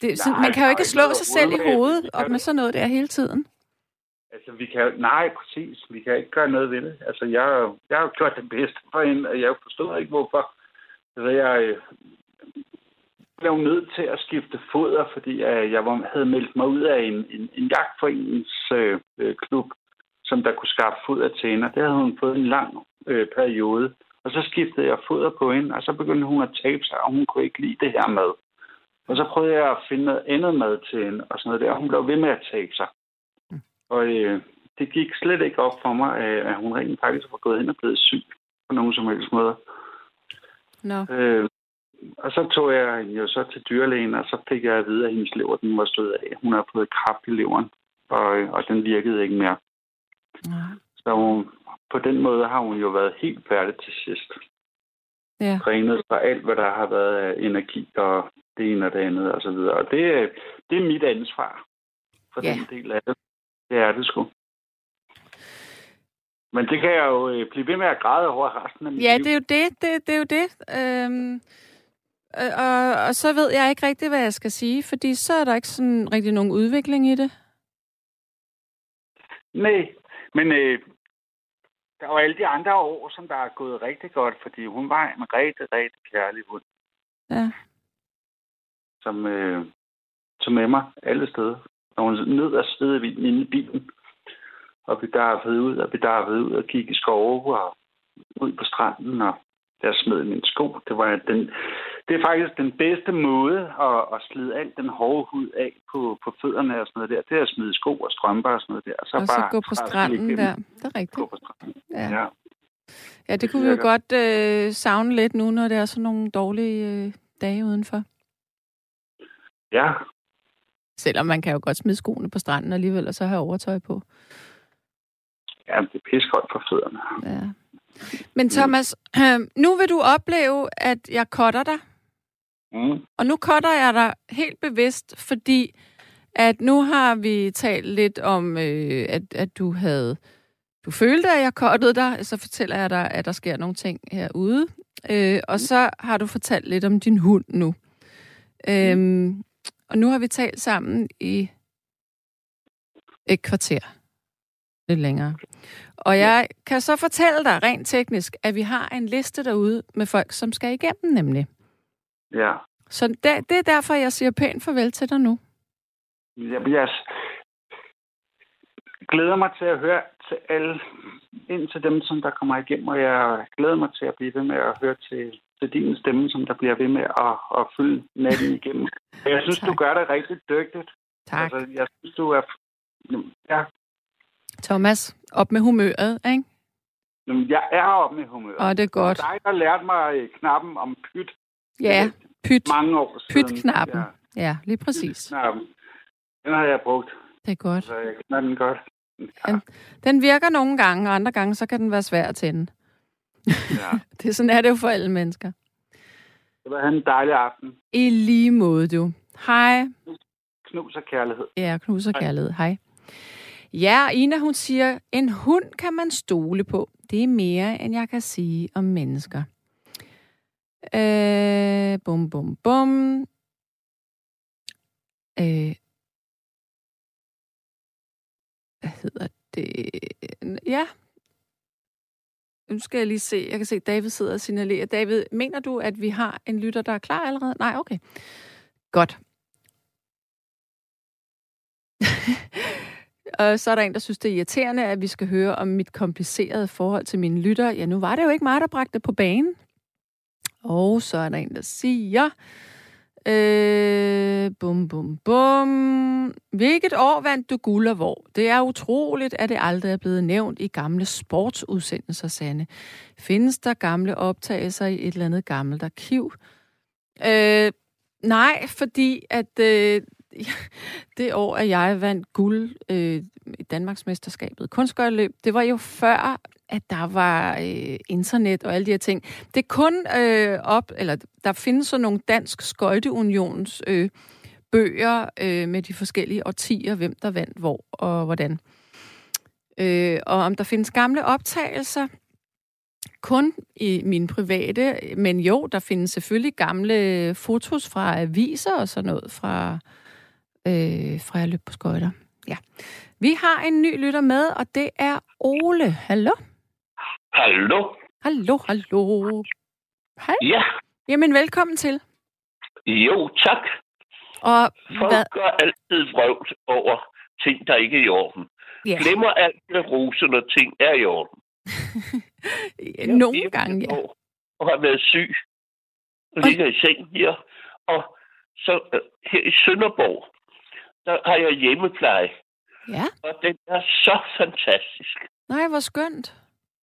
det, sådan, nej, man kan jo ikke slå sig selv i hovedet op med sådan noget der hele tiden. Altså, vi kan nej, præcis. Vi kan ikke gøre noget ved det. Altså, jeg har jo gjort det bedste for hende, og jeg forstår ikke, hvorfor. Altså, jeg blev nødt til at skifte foder, fordi jeg havde meldt mig ud af en jagtforeningsklub, som der kunne skaffe foder til hende, og der havde hun fået en lang periode. Og så skiftede jeg foder på hende, og så begyndte hun at tabe sig, og hun kunne ikke lide det her mad. Og så prøvede jeg at finde noget andet mad til hende, og sådan noget der, og hun blev ved med at tabe sig. Og det gik slet ikke op for mig, at hun rent faktisk var gået hen og blevet syg på nogen som helst måde. No. Og så tog jeg jo så til dyrlægen, og så fik jeg at vide, at hendes lever, den var stød af. Hun havde fået kræft i leveren, og den virkede ikke mere. No. Så hun, på den måde har hun jo været helt færdig til sidst. Yeah. Drænet fra alt, hvad der har været af energi og det ene og det andet og så videre. Og det er mit ansvar for yeah. den del af det. Det er det sgu. Men det kan jeg jo blive ved med at græde over resten af mit liv. Det er jo det. Det er jo det. Og så ved jeg ikke rigtig, hvad jeg skal sige, fordi så er der ikke sådan rigtig nogen udvikling i det. Nej, men der var alle de andre år, som der er gået rigtig godt, fordi hun var en rigtig, rigtig kærlig hund. Ja. Som tog med mig alle steder. Og hun ned og svede vildt inde i bilen, og vi darvede ud og gik i skove og ud på stranden, og der smed min sko. Det er faktisk den bedste måde at slide alt den hårde hud af på fødderne og sådan noget der. Det er at smide sko og strømper og sådan noget der. Og så gå på stranden der. Det er rigtigt. Gå på stranden. Ja. Ja, det kunne vi jo godt savne lidt nu, når der er sådan nogle dårlige dage udenfor. Ja, selvom man kan jo godt smide skoene på stranden alligevel, og så have overtøj på. Ja, det er pissekoldt for fødderne. Ja. Men Thomas, nu vil du opleve, at jeg cutter dig. Mm. Og nu cutter jeg dig helt bevidst, fordi at nu har vi talt lidt om, at du følte, at jeg cuttede dig, så fortæller jeg dig, at der sker nogle ting herude. Og så har du fortalt lidt om din hund nu. Og nu har vi talt sammen i et kvarter. Lidt længere. Og jeg kan så fortælle dig rent teknisk, at vi har en liste derude med folk, som skal igennem nemlig. Ja. Så det er derfor, jeg siger pænt farvel til dig nu. Jeg glæder mig til at høre til alle, ind til dem, som der kommer igennem, og jeg glæder mig til at blive ved med at høre til... Det er din stemme, som der bliver ved med at fylde natten igennem. Jeg synes, tak. Du gør det rigtig dygtigt. Tak. Altså, jeg synes, du er... Ja. Thomas, op med humøret, ikke? Jeg er op med humøret. Og det er godt. Det er dig, der lærte mig knappen om pyt. Ja, pyt. Mange år siden. Pyt-knappen. Ja, lige præcis. Pyt-knappen. Den har jeg brugt. Det er godt. Så jeg kender den godt. Ja. Den virker nogle gange, og andre gange, så kan den være svær at tænde. Ja. Det er sådan er det jo for alle mennesker. Det var en dejlig aften. I lige måde, du. Hej. Knus og kærlighed. Ja, knus og kærlighed. Hej. Ja, Ina, hun siger, en hund kan man stole på. Det er mere, end jeg kan sige om mennesker. Bum, bum, bum. Hvad hedder det? Ja. Nu skal jeg lige se. Jeg kan se, at David sidder og signalerer. David, mener du, at vi har en lytter, der er klar allerede? Nej, okay. Godt. Og så er der en, der synes, det er irriterende, at vi skal høre om mit komplicerede forhold til mine lyttere. Ja, nu var det jo ikke mig, der bragte det på banen. Og så er der en, der siger... bum, bum, bum. Hvilket år vandt du guld og hvor? Det er utroligt, at det aldrig er blevet nævnt i gamle sportsudsendelser, Sanne. Findes der gamle optagelser i et eller andet gammelt arkiv? Nej, fordi at det år, at jeg vandt guld i Danmarksmesterskabet kunstskøjteløb, det var jo før, at der var internet og alle de her ting. Det er kun der findes sådan nogle Dansk Skøjteunions bøger med de forskellige årtier, hvem der vandt hvor og hvordan. Og om der findes gamle optagelser, kun i min private, men jo, der findes selvfølgelig gamle fotos fra aviser og sådan noget fra jeg løb på skøjter. Ja. Vi har en ny lytter med, og det er Ole. Hallo? Hallo. Hallo, hallo. Hej. Ja. Jamen, velkommen til. Jo, tak. Og folk gør altid vrøvl over ting, der ikke er i orden. Ja. Glemmer alt, hvad rosen og ting er i orden. Nogle gange, ja. Og har været syg. Og ligger i seng her. Og så her i Sønderborg, der har jeg hjemmepleje. Ja. Og den er så fantastisk. Nej, hvor skønt.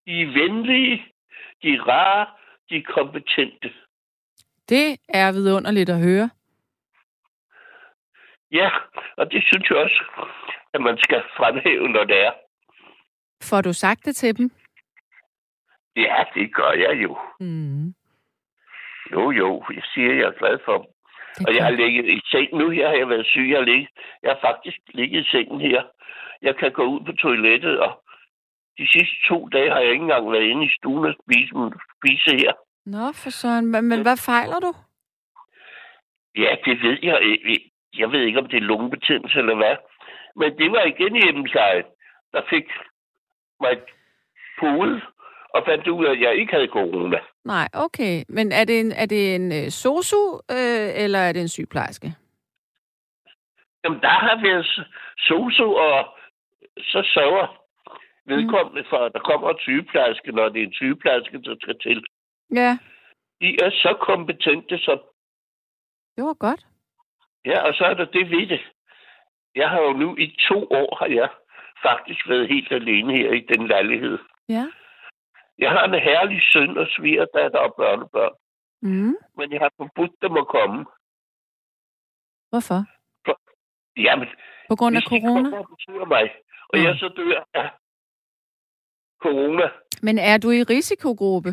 De er venlige, de er rare, de er kompetente. Det er vidunderligt at høre. Ja, og det synes jeg også, at man skal fremhæve, når det er. Får du sagt det til dem? Ja, det gør jeg jo. Mm. Jo, jeg siger, at jeg er glad for dem. Og jeg har ligget i sengen nu her, har jeg været syg, jeg har faktisk ligget i sengen her. Jeg kan gå ud på toilettet, og de sidste 2 dage har jeg ikke engang været inde i stuen og spise her. Nå, for søren. Men hvad fejler du? Ja, det ved jeg ikke. Jeg ved ikke, om det er lungebetændelse eller hvad. Men det var igen hjemmeplejen, der fik mig pudet og fandt ud af, at jeg ikke havde corona. Nej, okay. Men er det en sosu, eller er det en sygeplejerske? Jamen, der har været sosu, og så sørger vedkommende for, at der kommer en sygeplejerske, når det er en sygeplejerske, der skal til. Ja. De er så kompetente, så... Det var godt. Ja, og så er der det ved det. Jeg har jo nu i 2 år, har jeg faktisk været helt alene her i den lejlighed. Ja. Jeg har en herlig søn og svigerdatter og børnebørn. Mm. Men jeg har forbudt dem at komme. Hvorfor? Jamen... På grund af corona? Og jeg så dør af corona. Men er du i risikogruppe?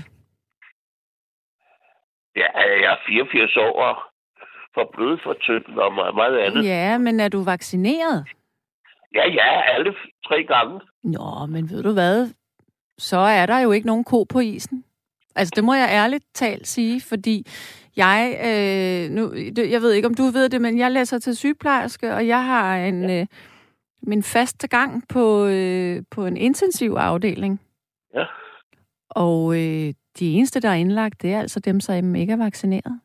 Ja, jeg er 84 år og for blød, for tynd og meget andet. Ja, men er du vaccineret? Ja, alle 3 gange. Nå, men ved du hvad? Så er der jo ikke nogen ko på isen. Altså, det må jeg ærligt talt sige, fordi jeg ved ikke, om du ved det, men jeg læser til sygeplejerske, og jeg har min faste gang på en intensiv afdeling. Ja. Og de eneste, der er indlagt, det er altså dem, som ikke er vaccineret.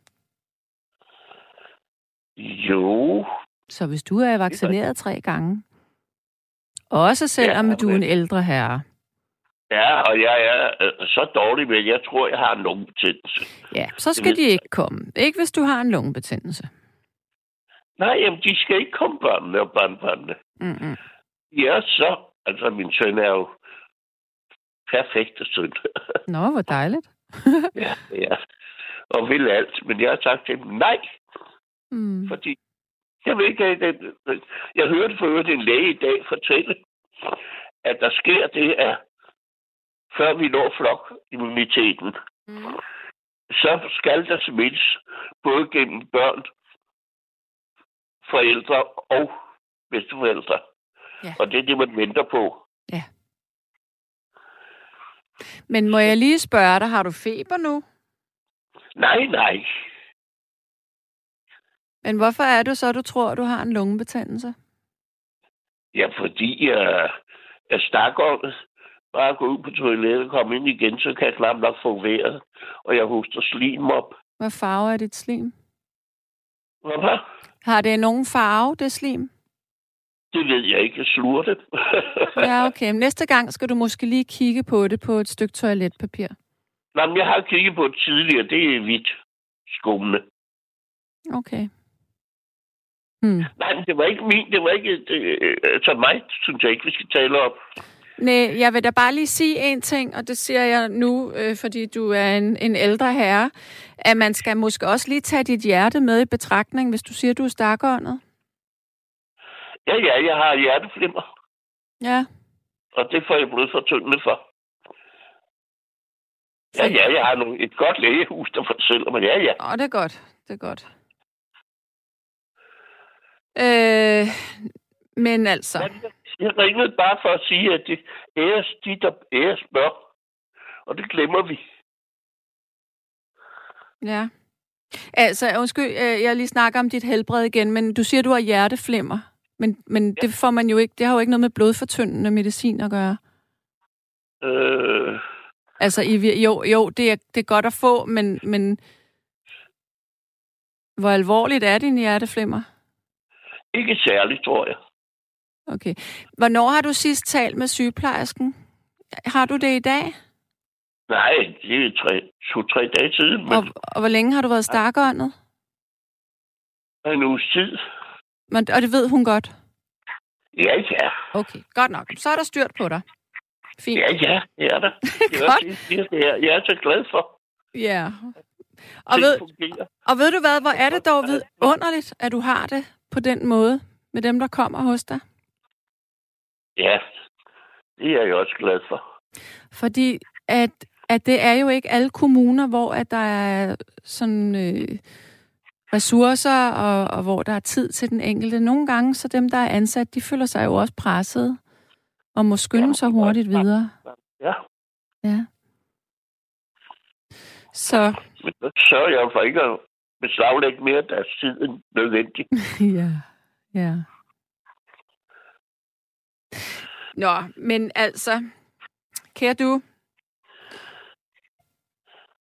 Jo. Så hvis du er vaccineret 3 gange, også selvom du er en ældre herre. Ja, og jeg er så dårlig, men jeg tror, jeg har en lungebetændelse. Ja, så skal de ikke komme. Ikke hvis du har en lungebetændelse. Nej, jamen, de skal ikke komme, børnene og børnebørnene. Mm-hmm. Ja, så... Altså, min søn er jo perfekt og søn. Nå, hvor dejligt. ja. Og vil alt. Men jeg har sagt til dem, nej. Mm. Fordi jeg vil ikke... Jeg hørte for øvrigt en læge i dag fortælle, at der sker det, at før vi når flokimmuniteten, så skal der smittes både gennem børn, forældre og bedsteforældre. Ja. Og det er det, man venter på. Ja. Men må jeg lige spørge dig, har du feber nu? Nej. Men hvorfor er det så, du tror, du har en lungebetændelse? Ja, fordi jeg er stakåndet. Bare gå ud på toilettet og komme ind igen, så kan jeg knap nok få vejret. Og jeg hoster slim op. Hvad farve er dit slim? Hvorfor? Har det nogen farve, det slim? Det ved jeg ikke. Jeg sluger det. Ja, okay. Næste gang skal du måske lige kigge på det på et stykke toiletpapir. Nej, men jeg har kigget på det tidligere. Det er hvidt skummende. Okay. Hmm. Nej, men det var ikke min. Det var ikke altså mig, synes jeg ikke, vi skal tale op. Nej, jeg vil da bare lige sige en ting, og det siger jeg nu, fordi du er en ældre herre, at man skal måske også lige tage dit hjerte med i betragtning, hvis du siger, at du er stakåndet. Ja, jeg har hjerteflimmer. Ja. Og det får jeg blodfortyndende for. Ja, jeg har et godt lægehus, der fortæller mig. Ja. Åh, det er godt. Det er godt. Men altså... Jeg ringede bare for at sige, at det æres de, der æres bør. Og det glemmer vi. Ja. Altså, undskyld, jeg lige snakker om dit helbred igen, men du siger, du har hjerteflimmer. Men ja. Det får man jo ikke. Det har jo ikke noget med blodfortyndende medicin at gøre. Altså, jo, det er godt at få, men hvor alvorligt er din hjerteflimmer? Ikke særligt, tror jeg. Okay. Hvornår har du sidst talt med sygeplejersken? Har du det i dag? Nej, det er 2-3 dage siden. Men... Og hvor længe har du været stakåndet? En uges tid. Men, og det ved hun godt? Ja. Okay, godt nok. Så er der styrt på dig. Fint. Ja, det er der. Det er også det, jeg er så glad for. Ja. Og ved du hvad, hvor er det dog vidunderligt, at du har det på den måde med dem, der kommer hos dig? Ja, det er jeg også glad for. Fordi at det er jo ikke alle kommuner, hvor at der er sådan ressourcer, og hvor der er tid til den enkelte. Nogle gange, så dem, der er ansat, de føler sig jo også presset, og må skynde sig hurtigt videre. Ja. Så... Men nu sørger jeg for ikke at beslaglægge mere deres tid end nødvendigt. Ja. Nå, men altså, kære du,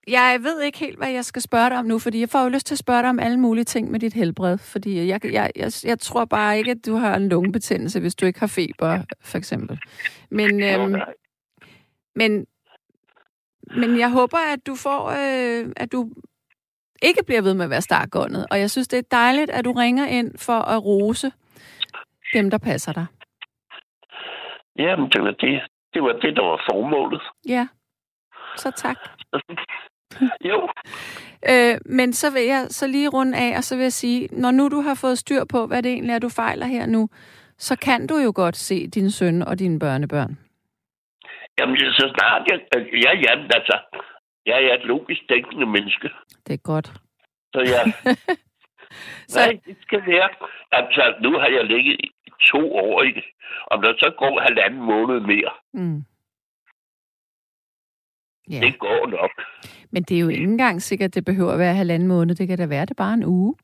jeg ved ikke helt, hvad jeg skal spørge dig om nu, fordi jeg får jo lyst til at spørge dig om alle mulige ting med dit helbred, fordi jeg tror bare ikke, at du har en lungebetændelse, hvis du ikke har feber, for eksempel. Men jeg håber, at du får, at du ikke bliver ved med at være stakåndet, og jeg synes, det er dejligt, at du ringer ind for at rose dem, der passer dig. Jamen, det var det, der var formålet. Ja, så tak. Jo. Men så vil jeg så lige runde af, og så vil jeg sige, når nu du har fået styr på, hvad det egentlig er, du fejler her nu, så kan du jo godt se din søn og dine børnebørn. Jamen, så snart jeg er et logisk tænkende menneske. Det er godt. Så jeg... Så... Nej, det skal være. Altså, nu har jeg ligget 2 år i det. Om der så går 1,5 måned mere. Mm. Ja. Det går nok. Men det er jo ikke engang sikkert, det behøver at være 1,5 måned. Det kan da være, det bare en uge.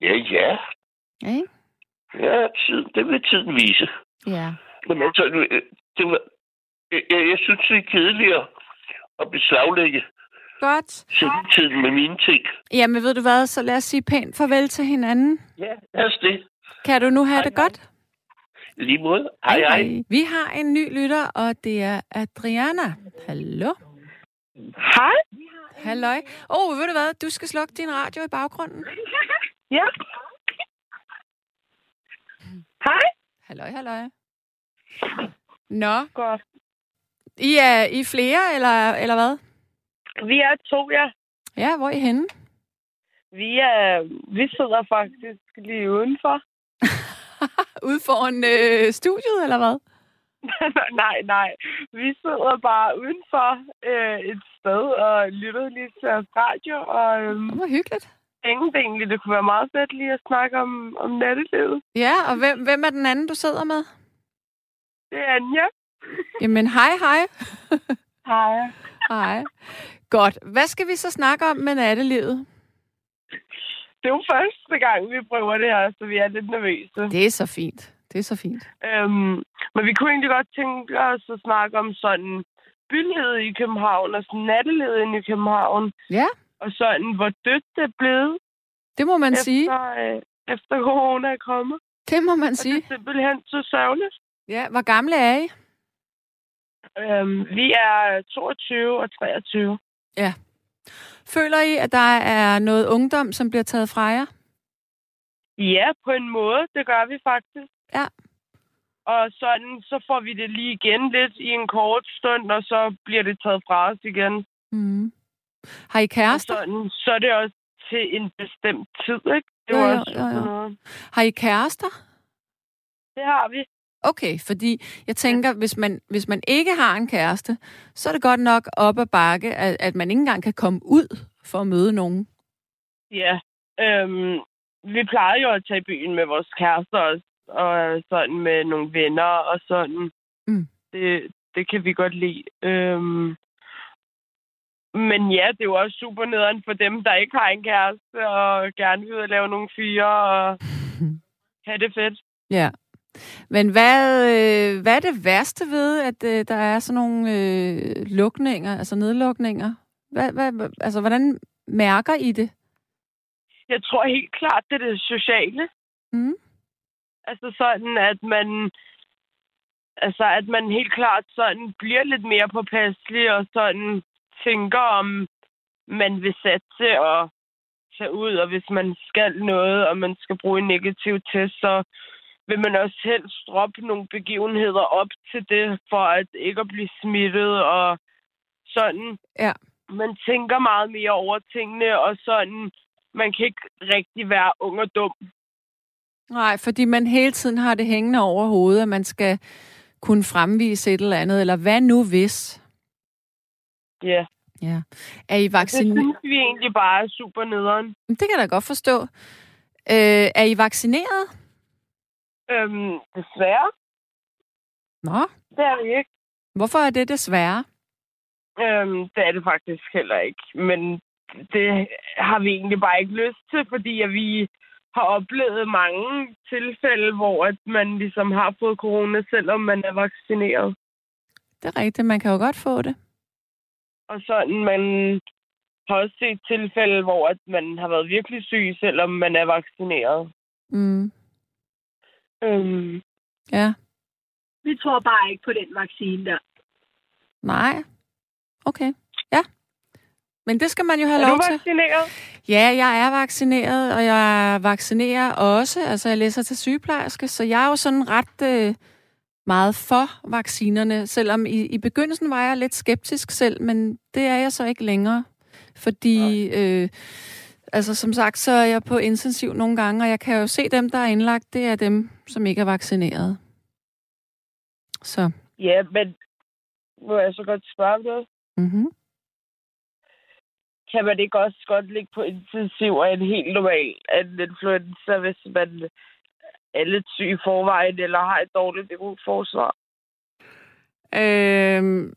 Ja. Okay. Ja, det vil tiden vise. Ja. Men altså, jeg synes, det er kedeligt at beslaglægge. Godt. Tiden med mine ting. Jamen, ved du hvad, så lad os sige pænt farvel til hinanden. Ja, lad os det. Kan du nu have hej, det godt? Hej. Lige måde. Hej. Vi har en ny lytter, og det er Adriana. Hallo. Hej. Halløj. Ved du hvad, du skal slukke din radio i baggrunden. Ja. Hej. Halløj. Nå. Godt. I flere, eller hvad? Vi er 2, ja. Ja, hvor er I henne? Vi sidder faktisk lige udenfor. Ude foran studiet, eller hvad? Nej. Vi sidder bare udenfor et sted og lytter lige til vores radio. Hvor hyggeligt. Tænkte egentlig, det kunne være meget fedt lige at snakke om nattelivet. Ja, og hvem er den anden, du sidder med? Det er Anja. Jamen, hej. Hej. Hej. Godt. Hvad skal vi så snakke om med nattelivet? Det er jo første gang, vi prøver det her, så vi er lidt nervøse. Det er så fint. Men vi kunne egentlig godt tænke os at snakke om sådan bylivet i København og sådan nattelivet i København. Ja. Og sådan, hvor dødt det er blevet. Det må man sige. Efter corona er kommet. Det må man sige. Og det er simpelthen så sørgeligt. Ja, hvor gamle er I? Vi er 22 og 23. Ja. Føler I, at der er noget ungdom, som bliver taget fra jer? Ja, på en måde. Det gør vi faktisk. Ja. Og sådan, så får vi det lige igen lidt i en kort stund, og så bliver det taget fra os igen. Mm. Har I kærester? Sådan, så er det også til en bestemt tid, ikke? Det var jo. Har I kærester? Det har vi. Okay, fordi jeg tænker, hvis man ikke har en kæreste, så er det godt nok op ad bakke, at man ikke engang kan komme ud for at møde nogen. Ja, vi plejer jo at tage i byen med vores kærester også, og sådan med nogle venner og sådan. Mm. Det kan vi godt lide. Men ja, det er jo også super nederen for dem, der ikke har en kæreste, og gerne vil lave nogle fyre og have det fedt. Ja. Men hvad er det værste ved, at der er sådan nogle lukninger, altså nedlukninger? Hvordan mærker I det? Jeg tror helt klart, det er det sociale. Mm. Altså sådan, at man helt klart sådan bliver lidt mere påpasselig og sådan tænker, om man vil satse og tage ud, og hvis man skal noget, og man skal bruge en negativ test, så vil man også helst droppe nogle begivenheder op til det, for at ikke at blive smittet og sådan. Ja. Man tænker meget mere over tingene, og sådan, man kan ikke rigtig være ung og dum. Nej, fordi man hele tiden har det hængende over hovedet, at man skal kunne fremvise et eller andet, eller hvad nu hvis? Ja. Ja. Er I vaccineret? Det synes vi egentlig bare er super nederen. Det kan jeg da godt forstå. Er I vaccineret? Desværre. Nå. Det er det ikke. Hvorfor er det desværre? Det er det faktisk heller ikke. Men det har vi egentlig bare ikke lyst til, fordi vi har oplevet mange tilfælde, hvor at man ligesom har fået corona, selvom man er vaccineret. Det er rigtigt. Man kan jo godt få det. Og sådan, man har også set tilfælde, hvor at man har været virkelig syg, selvom man er vaccineret. Mm. Ja. Vi tror bare ikke på den vaccine der. Nej. Okay. Ja. Men det skal man jo have lov til. Er du vaccineret? Ja, jeg er vaccineret, og jeg vaccinerer også. Altså, jeg læser til sygeplejerske, så jeg er jo sådan ret meget for vaccinerne. Selvom i begyndelsen var jeg lidt skeptisk selv, men det er jeg så ikke længere. Fordi altså, som sagt, så er jeg på intensiv nogle gange, og jeg kan jo se dem, der er indlagt, det er dem, som ikke er vaccineret. Så. Ja, men må jeg så godt spørge om det? Mm-hmm. Kan man ikke også godt ligge på intensiv og en helt normal influenza, hvis man er lidt syg i forvejen, eller har et dårligt immunforsvar?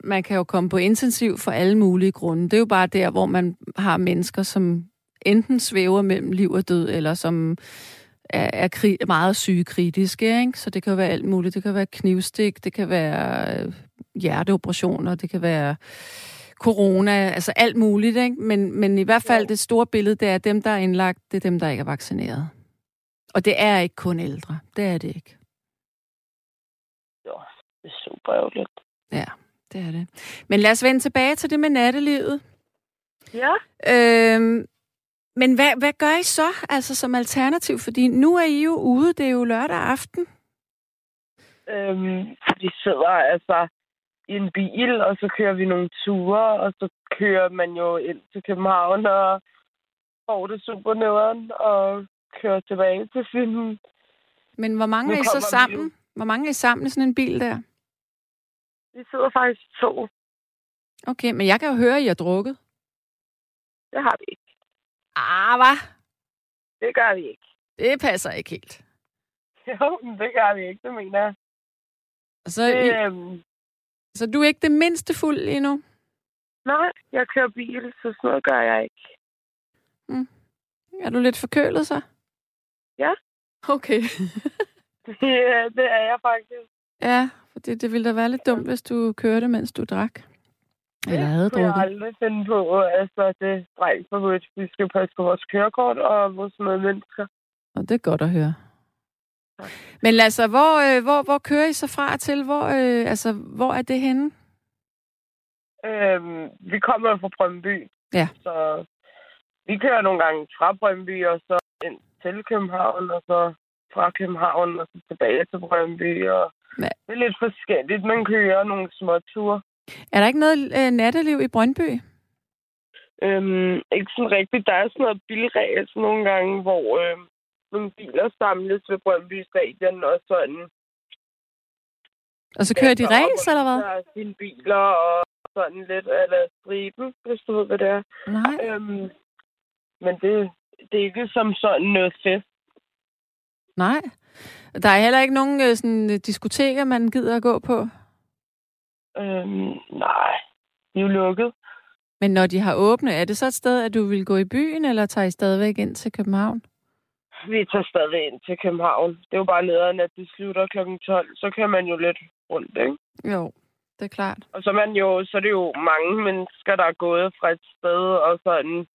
Man kan jo komme på intensiv for alle mulige grunde. Det er jo bare der, hvor man har mennesker, som enten svæver mellem liv og død, eller som er meget sygekritiske, ikke? Så det kan være alt muligt. Det kan være knivstik, det kan være hjerteoperationer, det kan være corona, altså alt muligt, ikke? Men i hvert fald det store billede, det er dem, der er indlagt, det er dem, der ikke er vaccineret. Og det er ikke kun ældre. Det er det ikke. Jo, det er super ærgerligt. Ja, det er det. Men lad os vende tilbage til det med nattelivet. Ja. Men hvad gør I så, altså som alternativ? Fordi nu er I jo ude, det er jo lørdag aften. Vi sidder altså i en bil, og så kører vi nogle ture, og så kører man jo ind til København, og får det super nederen, og kører tilbage til Fyn. Men hvor mange er I så sammen? Hvor mange er I sammen i sådan en bil der? Vi sidder faktisk 2. Okay, men jeg kan jo høre, at I har drukket. Det har vi ikke. Ah, hva? Det gør vi ikke. Det passer ikke helt. Jo, men det gør vi ikke, det mener jeg. Så du er ikke det mindste fuld endnu? Nej, jeg kører bil, så sådan noget gør jeg ikke. Mm. Er du lidt forkølet så? Ja. Okay. Ja, det er jeg faktisk. Ja, for det ville da være lidt dumt, hvis du kørte, mens du drak. Det kunne jeg aldrig finde på. Altså, det er strengt for hovedet. Vi skal passe på vores kørekort og vores medmennesker. Og det er godt at høre. Men altså, hvor kører I så fra til? Hvor er det henne? Vi kommer fra Brøndby. Ja. Så vi kører nogle gange fra Brøndby, og så ind til København, og så fra København, og så tilbage til Brøndby. Og det er lidt forskelligt. Man kører nogle små ture. Er der ikke noget natteliv i Brøndby? Ikke sådan rigtigt. Der er sådan noget bilræs nogle gange, hvor nogle biler samles ved Brøndby Stadion og sådan. Og så kører de ræs, eller hvad? Der er sine biler og sådan lidt eller striben, hvis du ved, hvad det er. Nej. Men det er ikke som sådan noget fest. Nej. Der er heller ikke nogen sådan, diskoteker, man gider at gå på? Nej. De er jo lukket. Men når de har åbne, er det så et sted, at du vil gå i byen, eller tager I stadigvæk ind til København? Vi tager stadig ind til København. Det er jo bare nederen, at det slutter kl. 12. Så kan man jo lidt rundt, ikke? Jo, det er klart. Og så er det jo mange mennesker, der er gået fra et sted, og sådan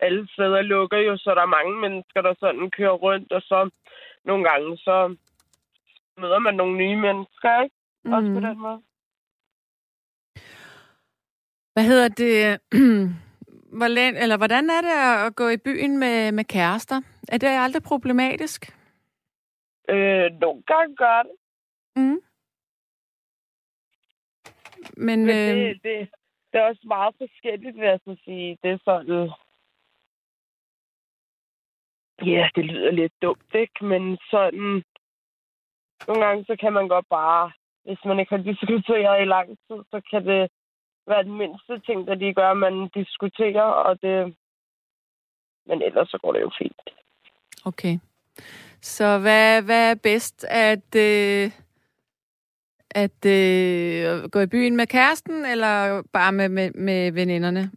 alle steder lukker jo, så der er mange mennesker, der sådan kører rundt, og så nogle gange, så møder man nogle nye mennesker, ikke? Også på den måde. Hvad hedder det? Hvordan er det at gå i byen med kærester? Er det aldrig problematisk? Nogle gange gør det. Mm. Men det er også meget forskelligt, vil jeg så sige. Det er sådan... Ja, det lyder lidt dumt, ikke? Men sådan... Nogle gange, så kan man godt bare... Hvis man ikke har diskuteret i lang tid, så kan det være den mindste ting, der de gør, man diskuterer, og det... Men ellers, så går det jo fint. Okay. Så hvad er bedst? At gå i byen med kæresten, eller bare med veninderne?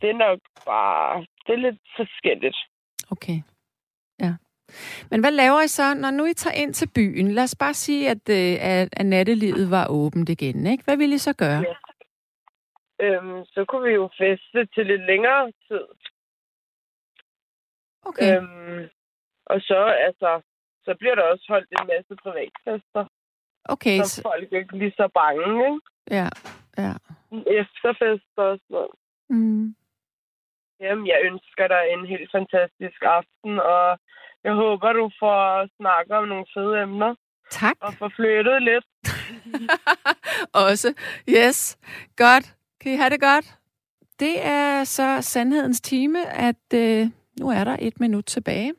Det er nok bare... Det er lidt forskelligt. Okay. Ja. Men hvad laver I så, når nu I tager ind til byen? Lad os bare sige, at nattelivet var åbent igen, ikke? Hvad ville I så gøre? Ja. Så kunne vi jo feste til lidt længere tid. Okay. Og så bliver der også holdt en masse privatfester. Okay. Så folk ikke lige så bange, ikke? Ja, ja. Efterfester og sådan noget. Mm. Jamen, jeg ønsker dig en helt fantastisk aften, og jeg håber, du får snakket om nogle fede emner. Tak. Og får flyttet lidt. Også. Yes. Godt. Kan I have det godt? Det er så sandhedens time, at nu er der 1 minut tilbage.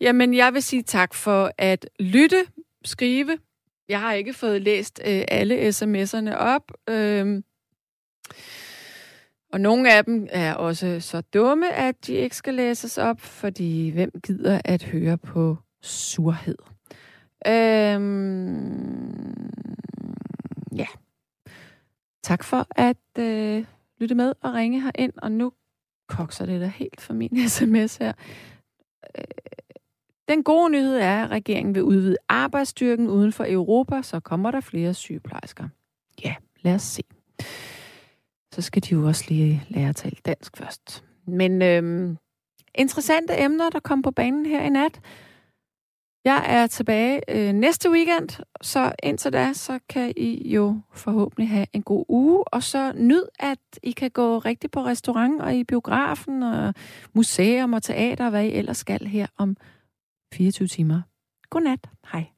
Jamen, jeg vil sige tak for at lytte, skrive. Jeg har ikke fået læst alle sms'erne op. Og nogle af dem er også så dumme, at de ikke skal læses op, fordi hvem gider at høre på surhed? Ja. Tak for at lytte med og ringe herind, og nu kokser det da helt for min sms her. Den gode nyhed er, at regeringen vil udvide arbejdsstyrken uden for Europa, så kommer der flere sygeplejersker. Ja, lad os se. Så skal de jo også lige lære at tale dansk først. Men interessante emner, der kom på banen her i nat. Jeg er tilbage næste weekend, så indtil da, så kan I jo forhåbentlig have en god uge. Og så nyd, at I kan gå rigtig på restaurant og i biografen og museum og teater, og hvad I ellers skal her om 24 timer. Godnat. Hej.